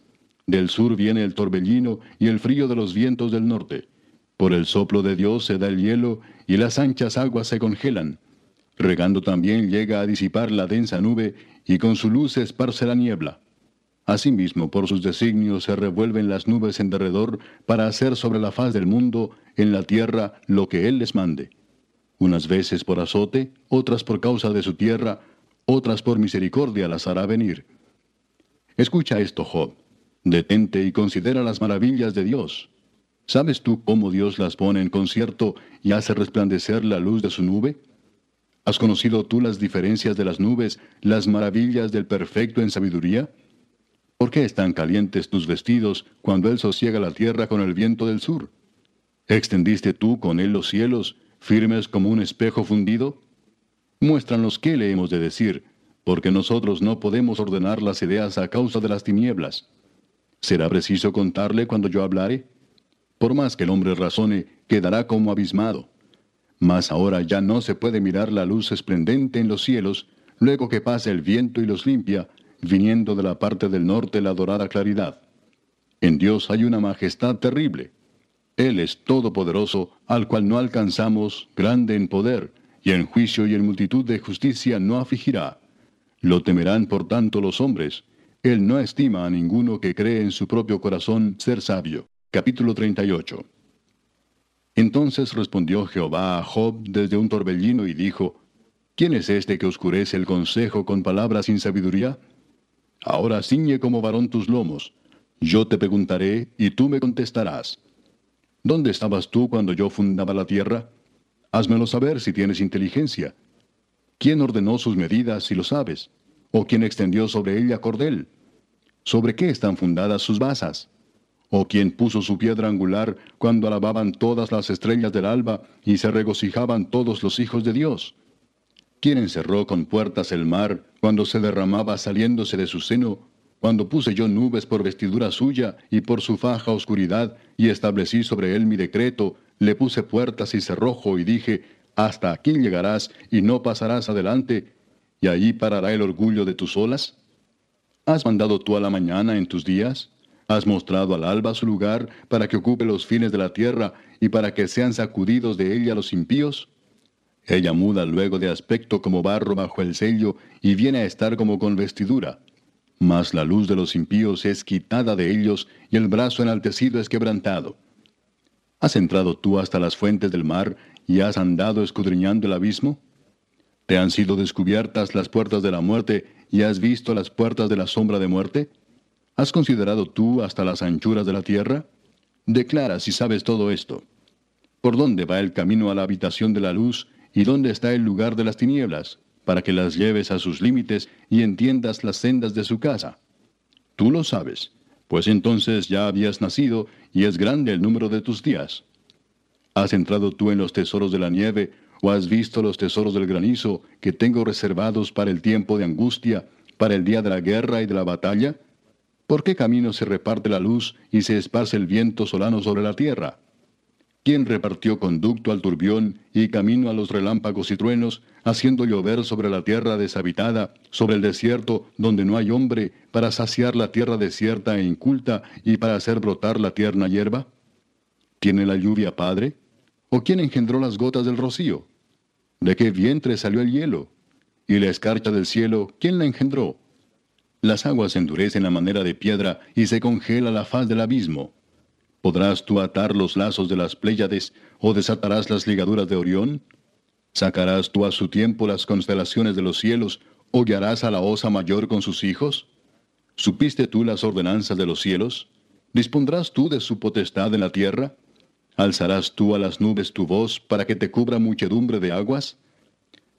Del sur viene el torbellino y el frío de los vientos del norte. Por el soplo de Dios se da el hielo y las anchas aguas se congelan. Regando también llega a disipar la densa nube y con su luz se esparce la niebla. Asimismo por sus designios se revuelven las nubes en derredor para hacer sobre la faz del mundo, en la tierra, lo que él les mande. Unas veces por azote, otras por causa de su tierra, otras por misericordia las hará venir. Escucha esto, Job. Detente y considera las maravillas de Dios. ¿Sabes tú cómo Dios las pone en concierto y hace resplandecer la luz de su nube? ¿Has conocido tú las diferencias de las nubes, las maravillas del perfecto en sabiduría? ¿Por qué están calientes tus vestidos cuando él sosiega la tierra con el viento del sur? ¿Extendiste tú con él los cielos, firmes como un espejo fundido? Muéstranos qué le hemos de decir, porque nosotros no podemos ordenar las ideas a causa de las tinieblas. ¿Será preciso contarle cuando yo hablare? Por más que el hombre razone, quedará como abismado. Mas ahora ya no se puede mirar la luz esplendente en los cielos, luego que pasa el viento y los limpia, viniendo de la parte del norte la dorada claridad. En Dios hay una majestad terrible. Él es todopoderoso, al cual no alcanzamos, grande en poder, y en juicio y en multitud de justicia no afligirá. Lo temerán por tanto los hombres. Él no estima a ninguno que cree en su propio corazón ser sabio. Capítulo 38. Entonces respondió Jehová a Job desde un torbellino y dijo, ¿Quién es este que oscurece el consejo con palabras sin sabiduría? Ahora ciñe como varón tus lomos. Yo te preguntaré y tú me contestarás. ¿Dónde estabas tú cuando yo fundaba la tierra? Házmelo saber si tienes inteligencia. ¿Quién ordenó sus medidas si lo sabes? ¿O quién extendió sobre ella cordel? ¿Sobre qué están fundadas sus basas? ¿O quién puso su piedra angular cuando alababan todas las estrellas del alba y se regocijaban todos los hijos de Dios? ¿Quién encerró con puertas el mar cuando se derramaba saliéndose de su seno? Cuando puse yo nubes por vestidura suya y por su faja oscuridad y establecí sobre él mi decreto, le puse puertas y cerrojo y dije, hasta aquí llegarás y no pasarás adelante, y allí parará el orgullo de tus olas. ¿Has mandado tú a la mañana en tus días? ¿Has mostrado al alba su lugar para que ocupe los fines de la tierra y para que sean sacudidos de ella los impíos? Ella muda luego de aspecto como barro bajo el sello y viene a estar como con vestidura. Mas la luz de los impíos es quitada de ellos, y el brazo enaltecido es quebrantado. ¿Has entrado tú hasta las fuentes del mar, y has andado escudriñando el abismo? ¿Te han sido descubiertas las puertas de la muerte, y has visto las puertas de la sombra de muerte? ¿Has considerado tú hasta las anchuras de la tierra? Declara si sabes todo esto. ¿Por dónde va el camino a la habitación de la luz, y dónde está el lugar de las tinieblas, para que las lleves a sus límites y entiendas las sendas de su casa? Tú lo sabes, pues entonces ya habías nacido, y es grande el número de tus días. ¿Has entrado tú en los tesoros de la nieve, o has visto los tesoros del granizo, que tengo reservados para el tiempo de angustia, para el día de la guerra y de la batalla? ¿Por qué camino se reparte la luz, y se esparce el viento solano sobre la tierra? ¿Quién repartió conducto al turbión y camino a los relámpagos y truenos, haciendo llover sobre la tierra deshabitada, sobre el desierto donde no hay hombre, para saciar la tierra desierta e inculta y para hacer brotar la tierna hierba? ¿Tiene la lluvia padre? ¿O quién engendró las gotas del rocío? ¿De qué vientre salió el hielo? ¿Y la escarcha del cielo, quién la engendró? Las aguas endurecen a manera de piedra y se congela la faz del abismo. ¿Podrás tú atar los lazos de las Pléyades, o desatarás las ligaduras de Orión? ¿Sacarás tú a su tiempo las constelaciones de los cielos, o guiarás a la Osa Mayor con sus hijos? ¿Supiste tú las ordenanzas de los cielos? ¿Dispondrás tú de su potestad en la tierra? ¿Alzarás tú a las nubes tu voz para que te cubra muchedumbre de aguas?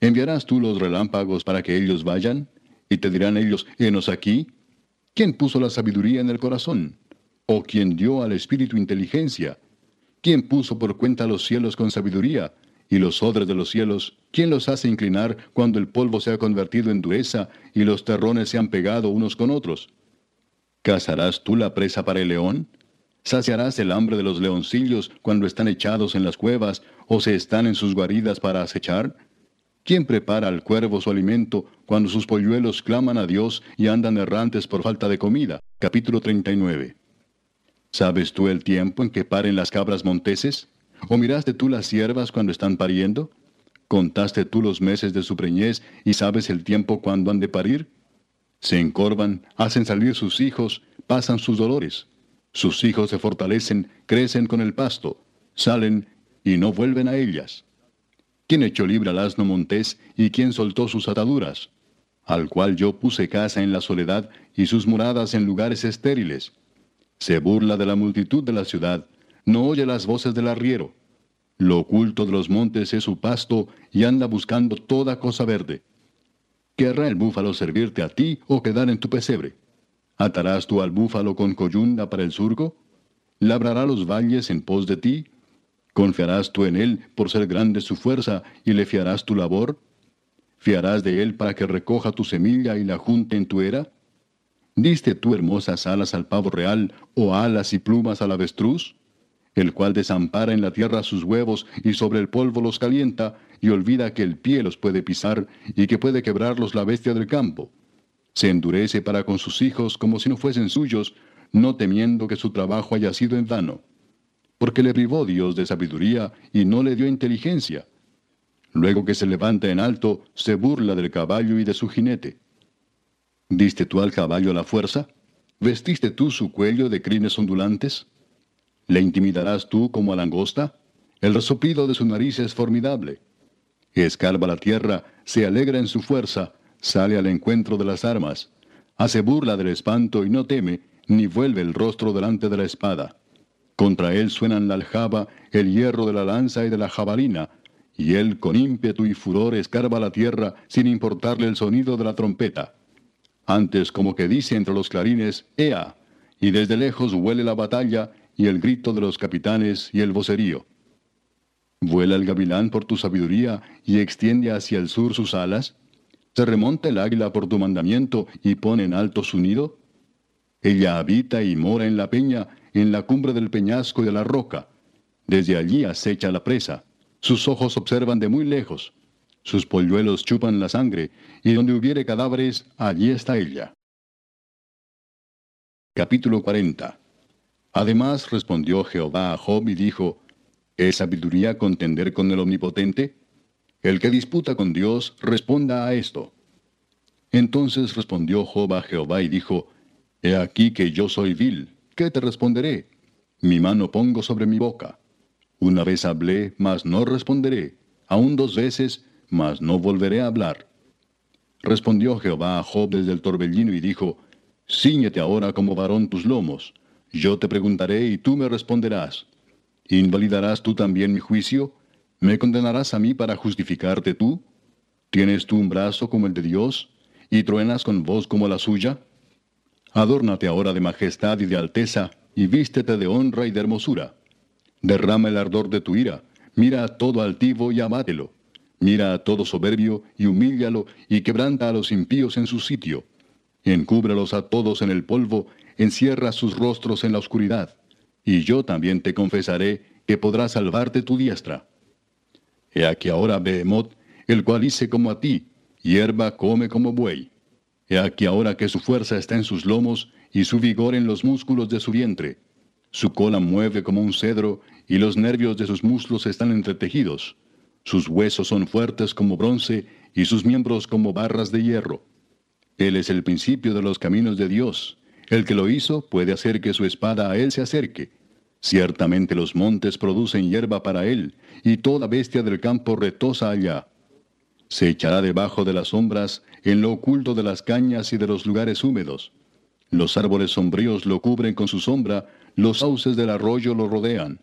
¿Enviarás tú los relámpagos para que ellos vayan? ¿Y te dirán ellos, henos aquí? ¿Quién puso la sabiduría en el corazón? ¿O quien dio al espíritu inteligencia? ¿Quién puso por cuenta los cielos con sabiduría? ¿Y los odres de los cielos? ¿Quién los hace inclinar cuando el polvo se ha convertido en dureza y los terrones se han pegado unos con otros? ¿Cazarás tú la presa para el león? ¿Saciarás el hambre de los leoncillos cuando están echados en las cuevas o se están en sus guaridas para acechar? ¿Quién prepara al cuervo su alimento cuando sus polluelos claman a Dios y andan errantes por falta de comida? Capítulo 39. ¿Sabes tú el tiempo en que paren las cabras monteses? ¿O miraste tú las ciervas cuando están pariendo? ¿Contaste tú los meses de su preñez y sabes el tiempo cuando han de parir? Se encorvan, hacen salir sus hijos, pasan sus dolores. Sus hijos se fortalecen, crecen con el pasto, salen y no vuelven a ellas. ¿Quién echó libre al asno montés y quién soltó sus ataduras? Al cual yo puse casa en la soledad y sus moradas en lugares estériles. Se burla de la multitud de la ciudad, no oye las voces del arriero. Lo oculto de los montes es su pasto, y anda buscando toda cosa verde. ¿Querrá el búfalo servirte a ti o quedar en tu pesebre? ¿Atarás tú al búfalo con coyunda para el surco? ¿Labrará los valles en pos de ti? ¿Confiarás tú en él por ser grande su fuerza, y le fiarás tu labor? ¿Fiarás de él para que recoja tu semilla y la junte en tu era? ¿Diste tú hermosas alas al pavo real, o alas y plumas al avestruz? El cual desampara en la tierra sus huevos, y sobre el polvo los calienta, y olvida que el pie los puede pisar, y que puede quebrarlos la bestia del campo. Se endurece para con sus hijos como si no fuesen suyos, no temiendo que su trabajo haya sido en vano. Porque le privó Dios de sabiduría, y no le dio inteligencia. Luego que se levanta en alto, se burla del caballo y de su jinete. ¿Diste tú al caballo la fuerza? ¿Vestiste tú su cuello de crines ondulantes? ¿Le intimidarás tú como a la langosta? El resoplido de su nariz es formidable. Escarba la tierra, se alegra en su fuerza, sale al encuentro de las armas. Hace burla del espanto y no teme, ni vuelve el rostro delante de la espada. Contra él suenan la aljaba, el hierro de la lanza y de la jabalina, y él con ímpetu y furor escarba la tierra sin importarle el sonido de la trompeta. Antes como que dice entre los clarines, ¡Ea! Y desde lejos huele la batalla, y el grito de los capitanes, y el vocerío. ¿Vuela el gavilán por tu sabiduría, y extiende hacia el sur sus alas? ¿Se remonta el águila por tu mandamiento, y pone en alto su nido? Ella habita y mora en la peña, en la cumbre del peñasco y de la roca. Desde allí acecha la presa. Sus ojos observan de muy lejos. Sus polluelos chupan la sangre, y donde hubiere cadáveres, allí está ella. Capítulo 40. Además respondió Jehová a Job y dijo, ¿Es sabiduría contender con el Omnipotente? El que disputa con Dios responda a esto. Entonces respondió Job a Jehová y dijo, «He aquí que yo soy vil, ¿qué te responderé? Mi mano pongo sobre mi boca. Una vez hablé, mas no responderé. Aún dos veces, mas no volveré a hablar». Respondió Jehová a Job desde el torbellino y dijo, «Cíñete ahora como varón tus lomos. Yo te preguntaré y tú me responderás. ¿Invalidarás tú también mi juicio? ¿Me condenarás a mí para justificarte tú? ¿Tienes tú un brazo como el de Dios? ¿Y truenas con voz como la suya? Adórnate ahora de majestad y de alteza, y vístete de honra y de hermosura. Derrama el ardor de tu ira, mira a todo altivo y abátelo. Mira a todo soberbio y humíllalo, y quebranta a los impíos en su sitio. Encúbralos a todos en el polvo, encierra sus rostros en la oscuridad. Y yo también te confesaré que podrá salvarte tu diestra. He aquí ahora Behemot, el cual hice como a ti, hierba come como buey. He aquí ahora que su fuerza está en sus lomos, y su vigor en los músculos de su vientre. Su cola mueve como un cedro, y los nervios de sus muslos están entretejidos. Sus huesos son fuertes como bronce, y sus miembros como barras de hierro. Él es el principio de los caminos de Dios. El que lo hizo puede hacer que su espada a él se acerque. Ciertamente los montes producen hierba para él, y toda bestia del campo retosa allá. Se echará debajo de las sombras, en lo oculto de las cañas y de los lugares húmedos. Los árboles sombríos lo cubren con su sombra, los sauces del arroyo lo rodean.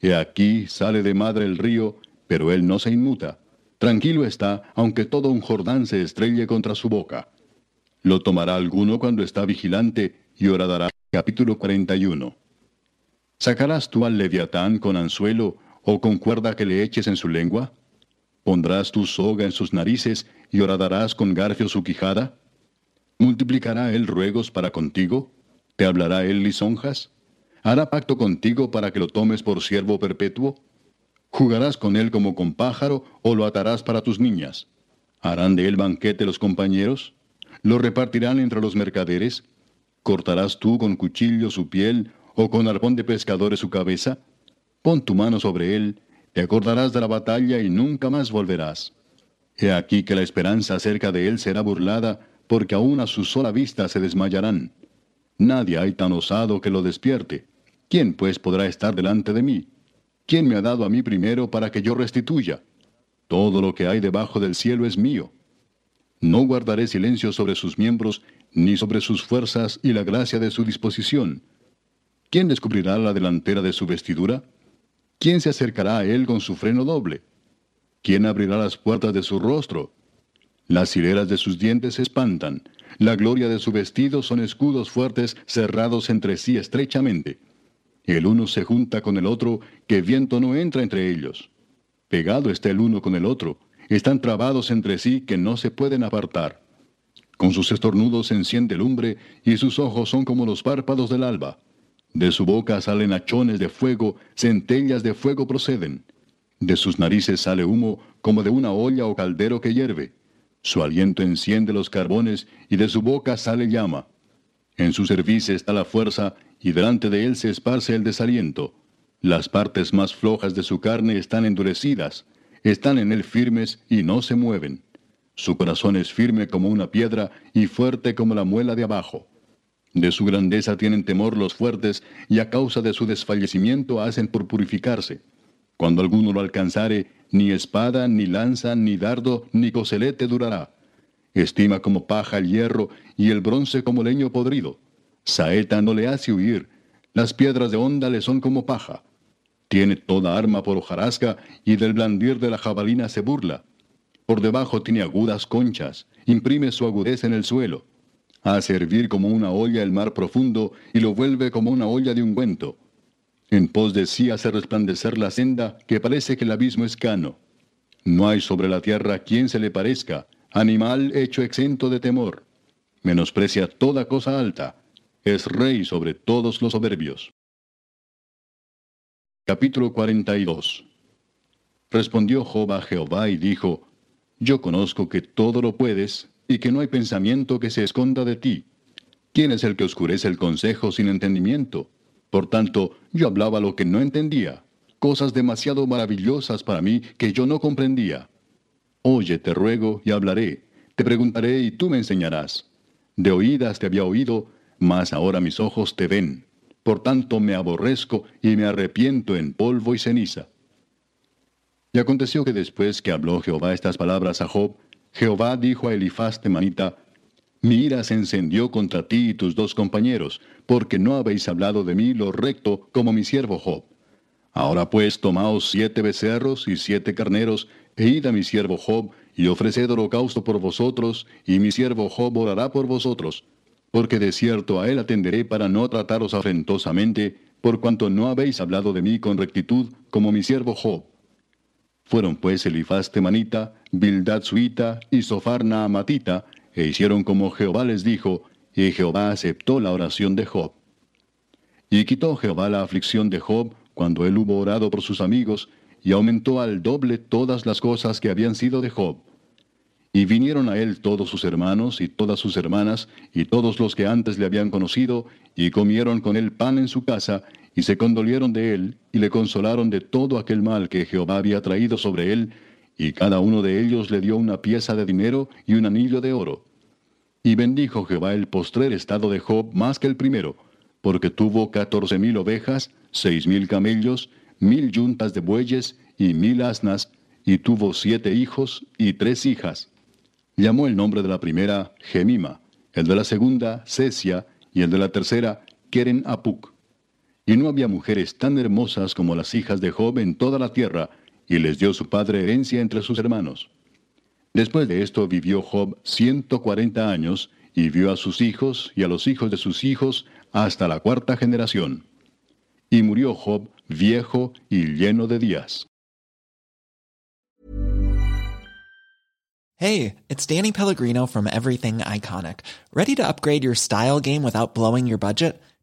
He aquí sale de madre el río, pero él no se inmuta. Tranquilo está, aunque todo un Jordán se estrelle contra su boca. Lo tomará alguno cuando está vigilante, y horadará. Capítulo 41. ¿Sacarás tú al Leviatán con anzuelo, o con cuerda que le eches en su lengua? ¿Pondrás tu soga en sus narices, y horadarás con garfio su quijada? ¿Multiplicará él ruegos para contigo? ¿Te hablará él lisonjas? ¿Hará pacto contigo para que lo tomes por siervo perpetuo? ¿Jugarás con él como con pájaro, o lo atarás para tus niñas? ¿Harán de él banquete los compañeros? ¿Lo repartirán entre los mercaderes? ¿Cortarás tú con cuchillo su piel, o con arpón de pescadores su cabeza? Pon tu mano sobre él, te acordarás de la batalla y nunca más volverás. He aquí que la esperanza acerca de él será burlada, porque aún a su sola vista se desmayarán. Nadie hay tan osado que lo despierte. ¿Quién, pues, podrá estar delante de mí? ¿Quién me ha dado a mí primero para que yo restituya? Todo lo que hay debajo del cielo es mío. No guardaré silencio sobre sus miembros, ni sobre sus fuerzas y la gracia de su disposición. ¿Quién descubrirá la delantera de su vestidura? ¿Quién se acercará a él con su freno doble? ¿Quién abrirá las puertas de su rostro? Las hileras de sus dientes se espantan. La gloria de su vestido son escudos fuertes cerrados entre sí estrechamente. El uno se junta con el otro, que viento no entra entre ellos. Pegado está el uno con el otro. Están trabados entre sí que no se pueden apartar. Con sus estornudos se enciende lumbre, y sus ojos son como los párpados del alba. De su boca salen hachones de fuego, centellas de fuego proceden. De sus narices sale humo, como de una olla o caldero que hierve. Su aliento enciende los carbones, y de su boca sale llama. En su cerviz está la fuerza, y delante de él se esparce el desaliento. Las partes más flojas de su carne están endurecidas, están en él firmes y no se mueven. Su corazón es firme como una piedra, y fuerte como la muela de abajo. De su grandeza tienen temor los fuertes, y a causa de su desfallecimiento hacen por purificarse. Cuando alguno lo alcanzare, ni espada, ni lanza, ni dardo, ni coselete durará. Estima como paja el hierro, y el bronce como leño podrido. Saeta no le hace huir, las piedras de honda le son como paja. Tiene toda arma por hojarasca, y del blandir de la jabalina se burla. Por debajo tiene agudas conchas, imprime su agudeza en el suelo. Hace hervir como una olla el mar profundo, y lo vuelve como una olla de ungüento. En pos de sí hace resplandecer la senda, que parece que el abismo es cano. No hay sobre la tierra quien se le parezca, animal hecho exento de temor. Menosprecia toda cosa alta. Es rey sobre todos los soberbios. Capítulo 42. Respondió Job a Jehová y dijo, «Yo conozco que todo lo puedes, y que no hay pensamiento que se esconda de ti. ¿Quién es el que oscurece el consejo sin entendimiento? Por tanto, yo hablaba lo que no entendía, cosas demasiado maravillosas para mí que yo no comprendía. Oye, te ruego, y hablaré. Te preguntaré y tú me enseñarás. De oídas te había oído, mas ahora mis ojos te ven. Por tanto me aborrezco y me arrepiento en polvo y ceniza. Y aconteció que después que habló Jehová estas palabras a Job, Jehová dijo a Elifaz Temanita: Mi ira se encendió contra ti y tus dos compañeros, porque no habéis hablado de mí lo recto como mi siervo Job. Ahora pues tomaos 7 becerros y 7 carneros, e id a mi siervo Job, y ofreced holocausto por vosotros, y mi siervo Job orará por vosotros. Porque de cierto a él atenderé para no trataros afrentosamente, por cuanto no habéis hablado de mí con rectitud como mi siervo Job. Fueron pues Elifaz Temanita, Bildad Suhita y Sofar Naamatita, e hicieron como Jehová les dijo, y Jehová aceptó la oración de Job. Y quitó Jehová la aflicción de Job, cuando él hubo orado por sus amigos, y aumentó al doble todas las cosas que habían sido de Job. Y vinieron a él todos sus hermanos y todas sus hermanas, y todos los que antes le habían conocido, y comieron con él pan en su casa, y se condolieron de él, y le consolaron de todo aquel mal que Jehová había traído sobre él, y cada uno de ellos le dio una pieza de dinero y un anillo de oro. Y bendijo Jehová el postrer estado de Job más que el primero, porque tuvo 14,000 ovejas, 6,000 camellos, 1,000 yuntas de bueyes y 1,000 asnas, y tuvo 7 hijos y 3 hijas. Llamó el nombre de la primera Gemima, el de la segunda Cecia, y el de la tercera Keren-Apuc. Y no había mujeres tan hermosas como las hijas de Job en toda la tierra, y les dio su padre herencia entre sus hermanos. Después de esto vivió Job 140 años, y vio a sus hijos y a los hijos de sus hijos hasta la 4ª generación. Y murió Job viejo y lleno de días. Hey, it's Danny Pellegrino from Everything Iconic. Ready to upgrade your style game without blowing your budget?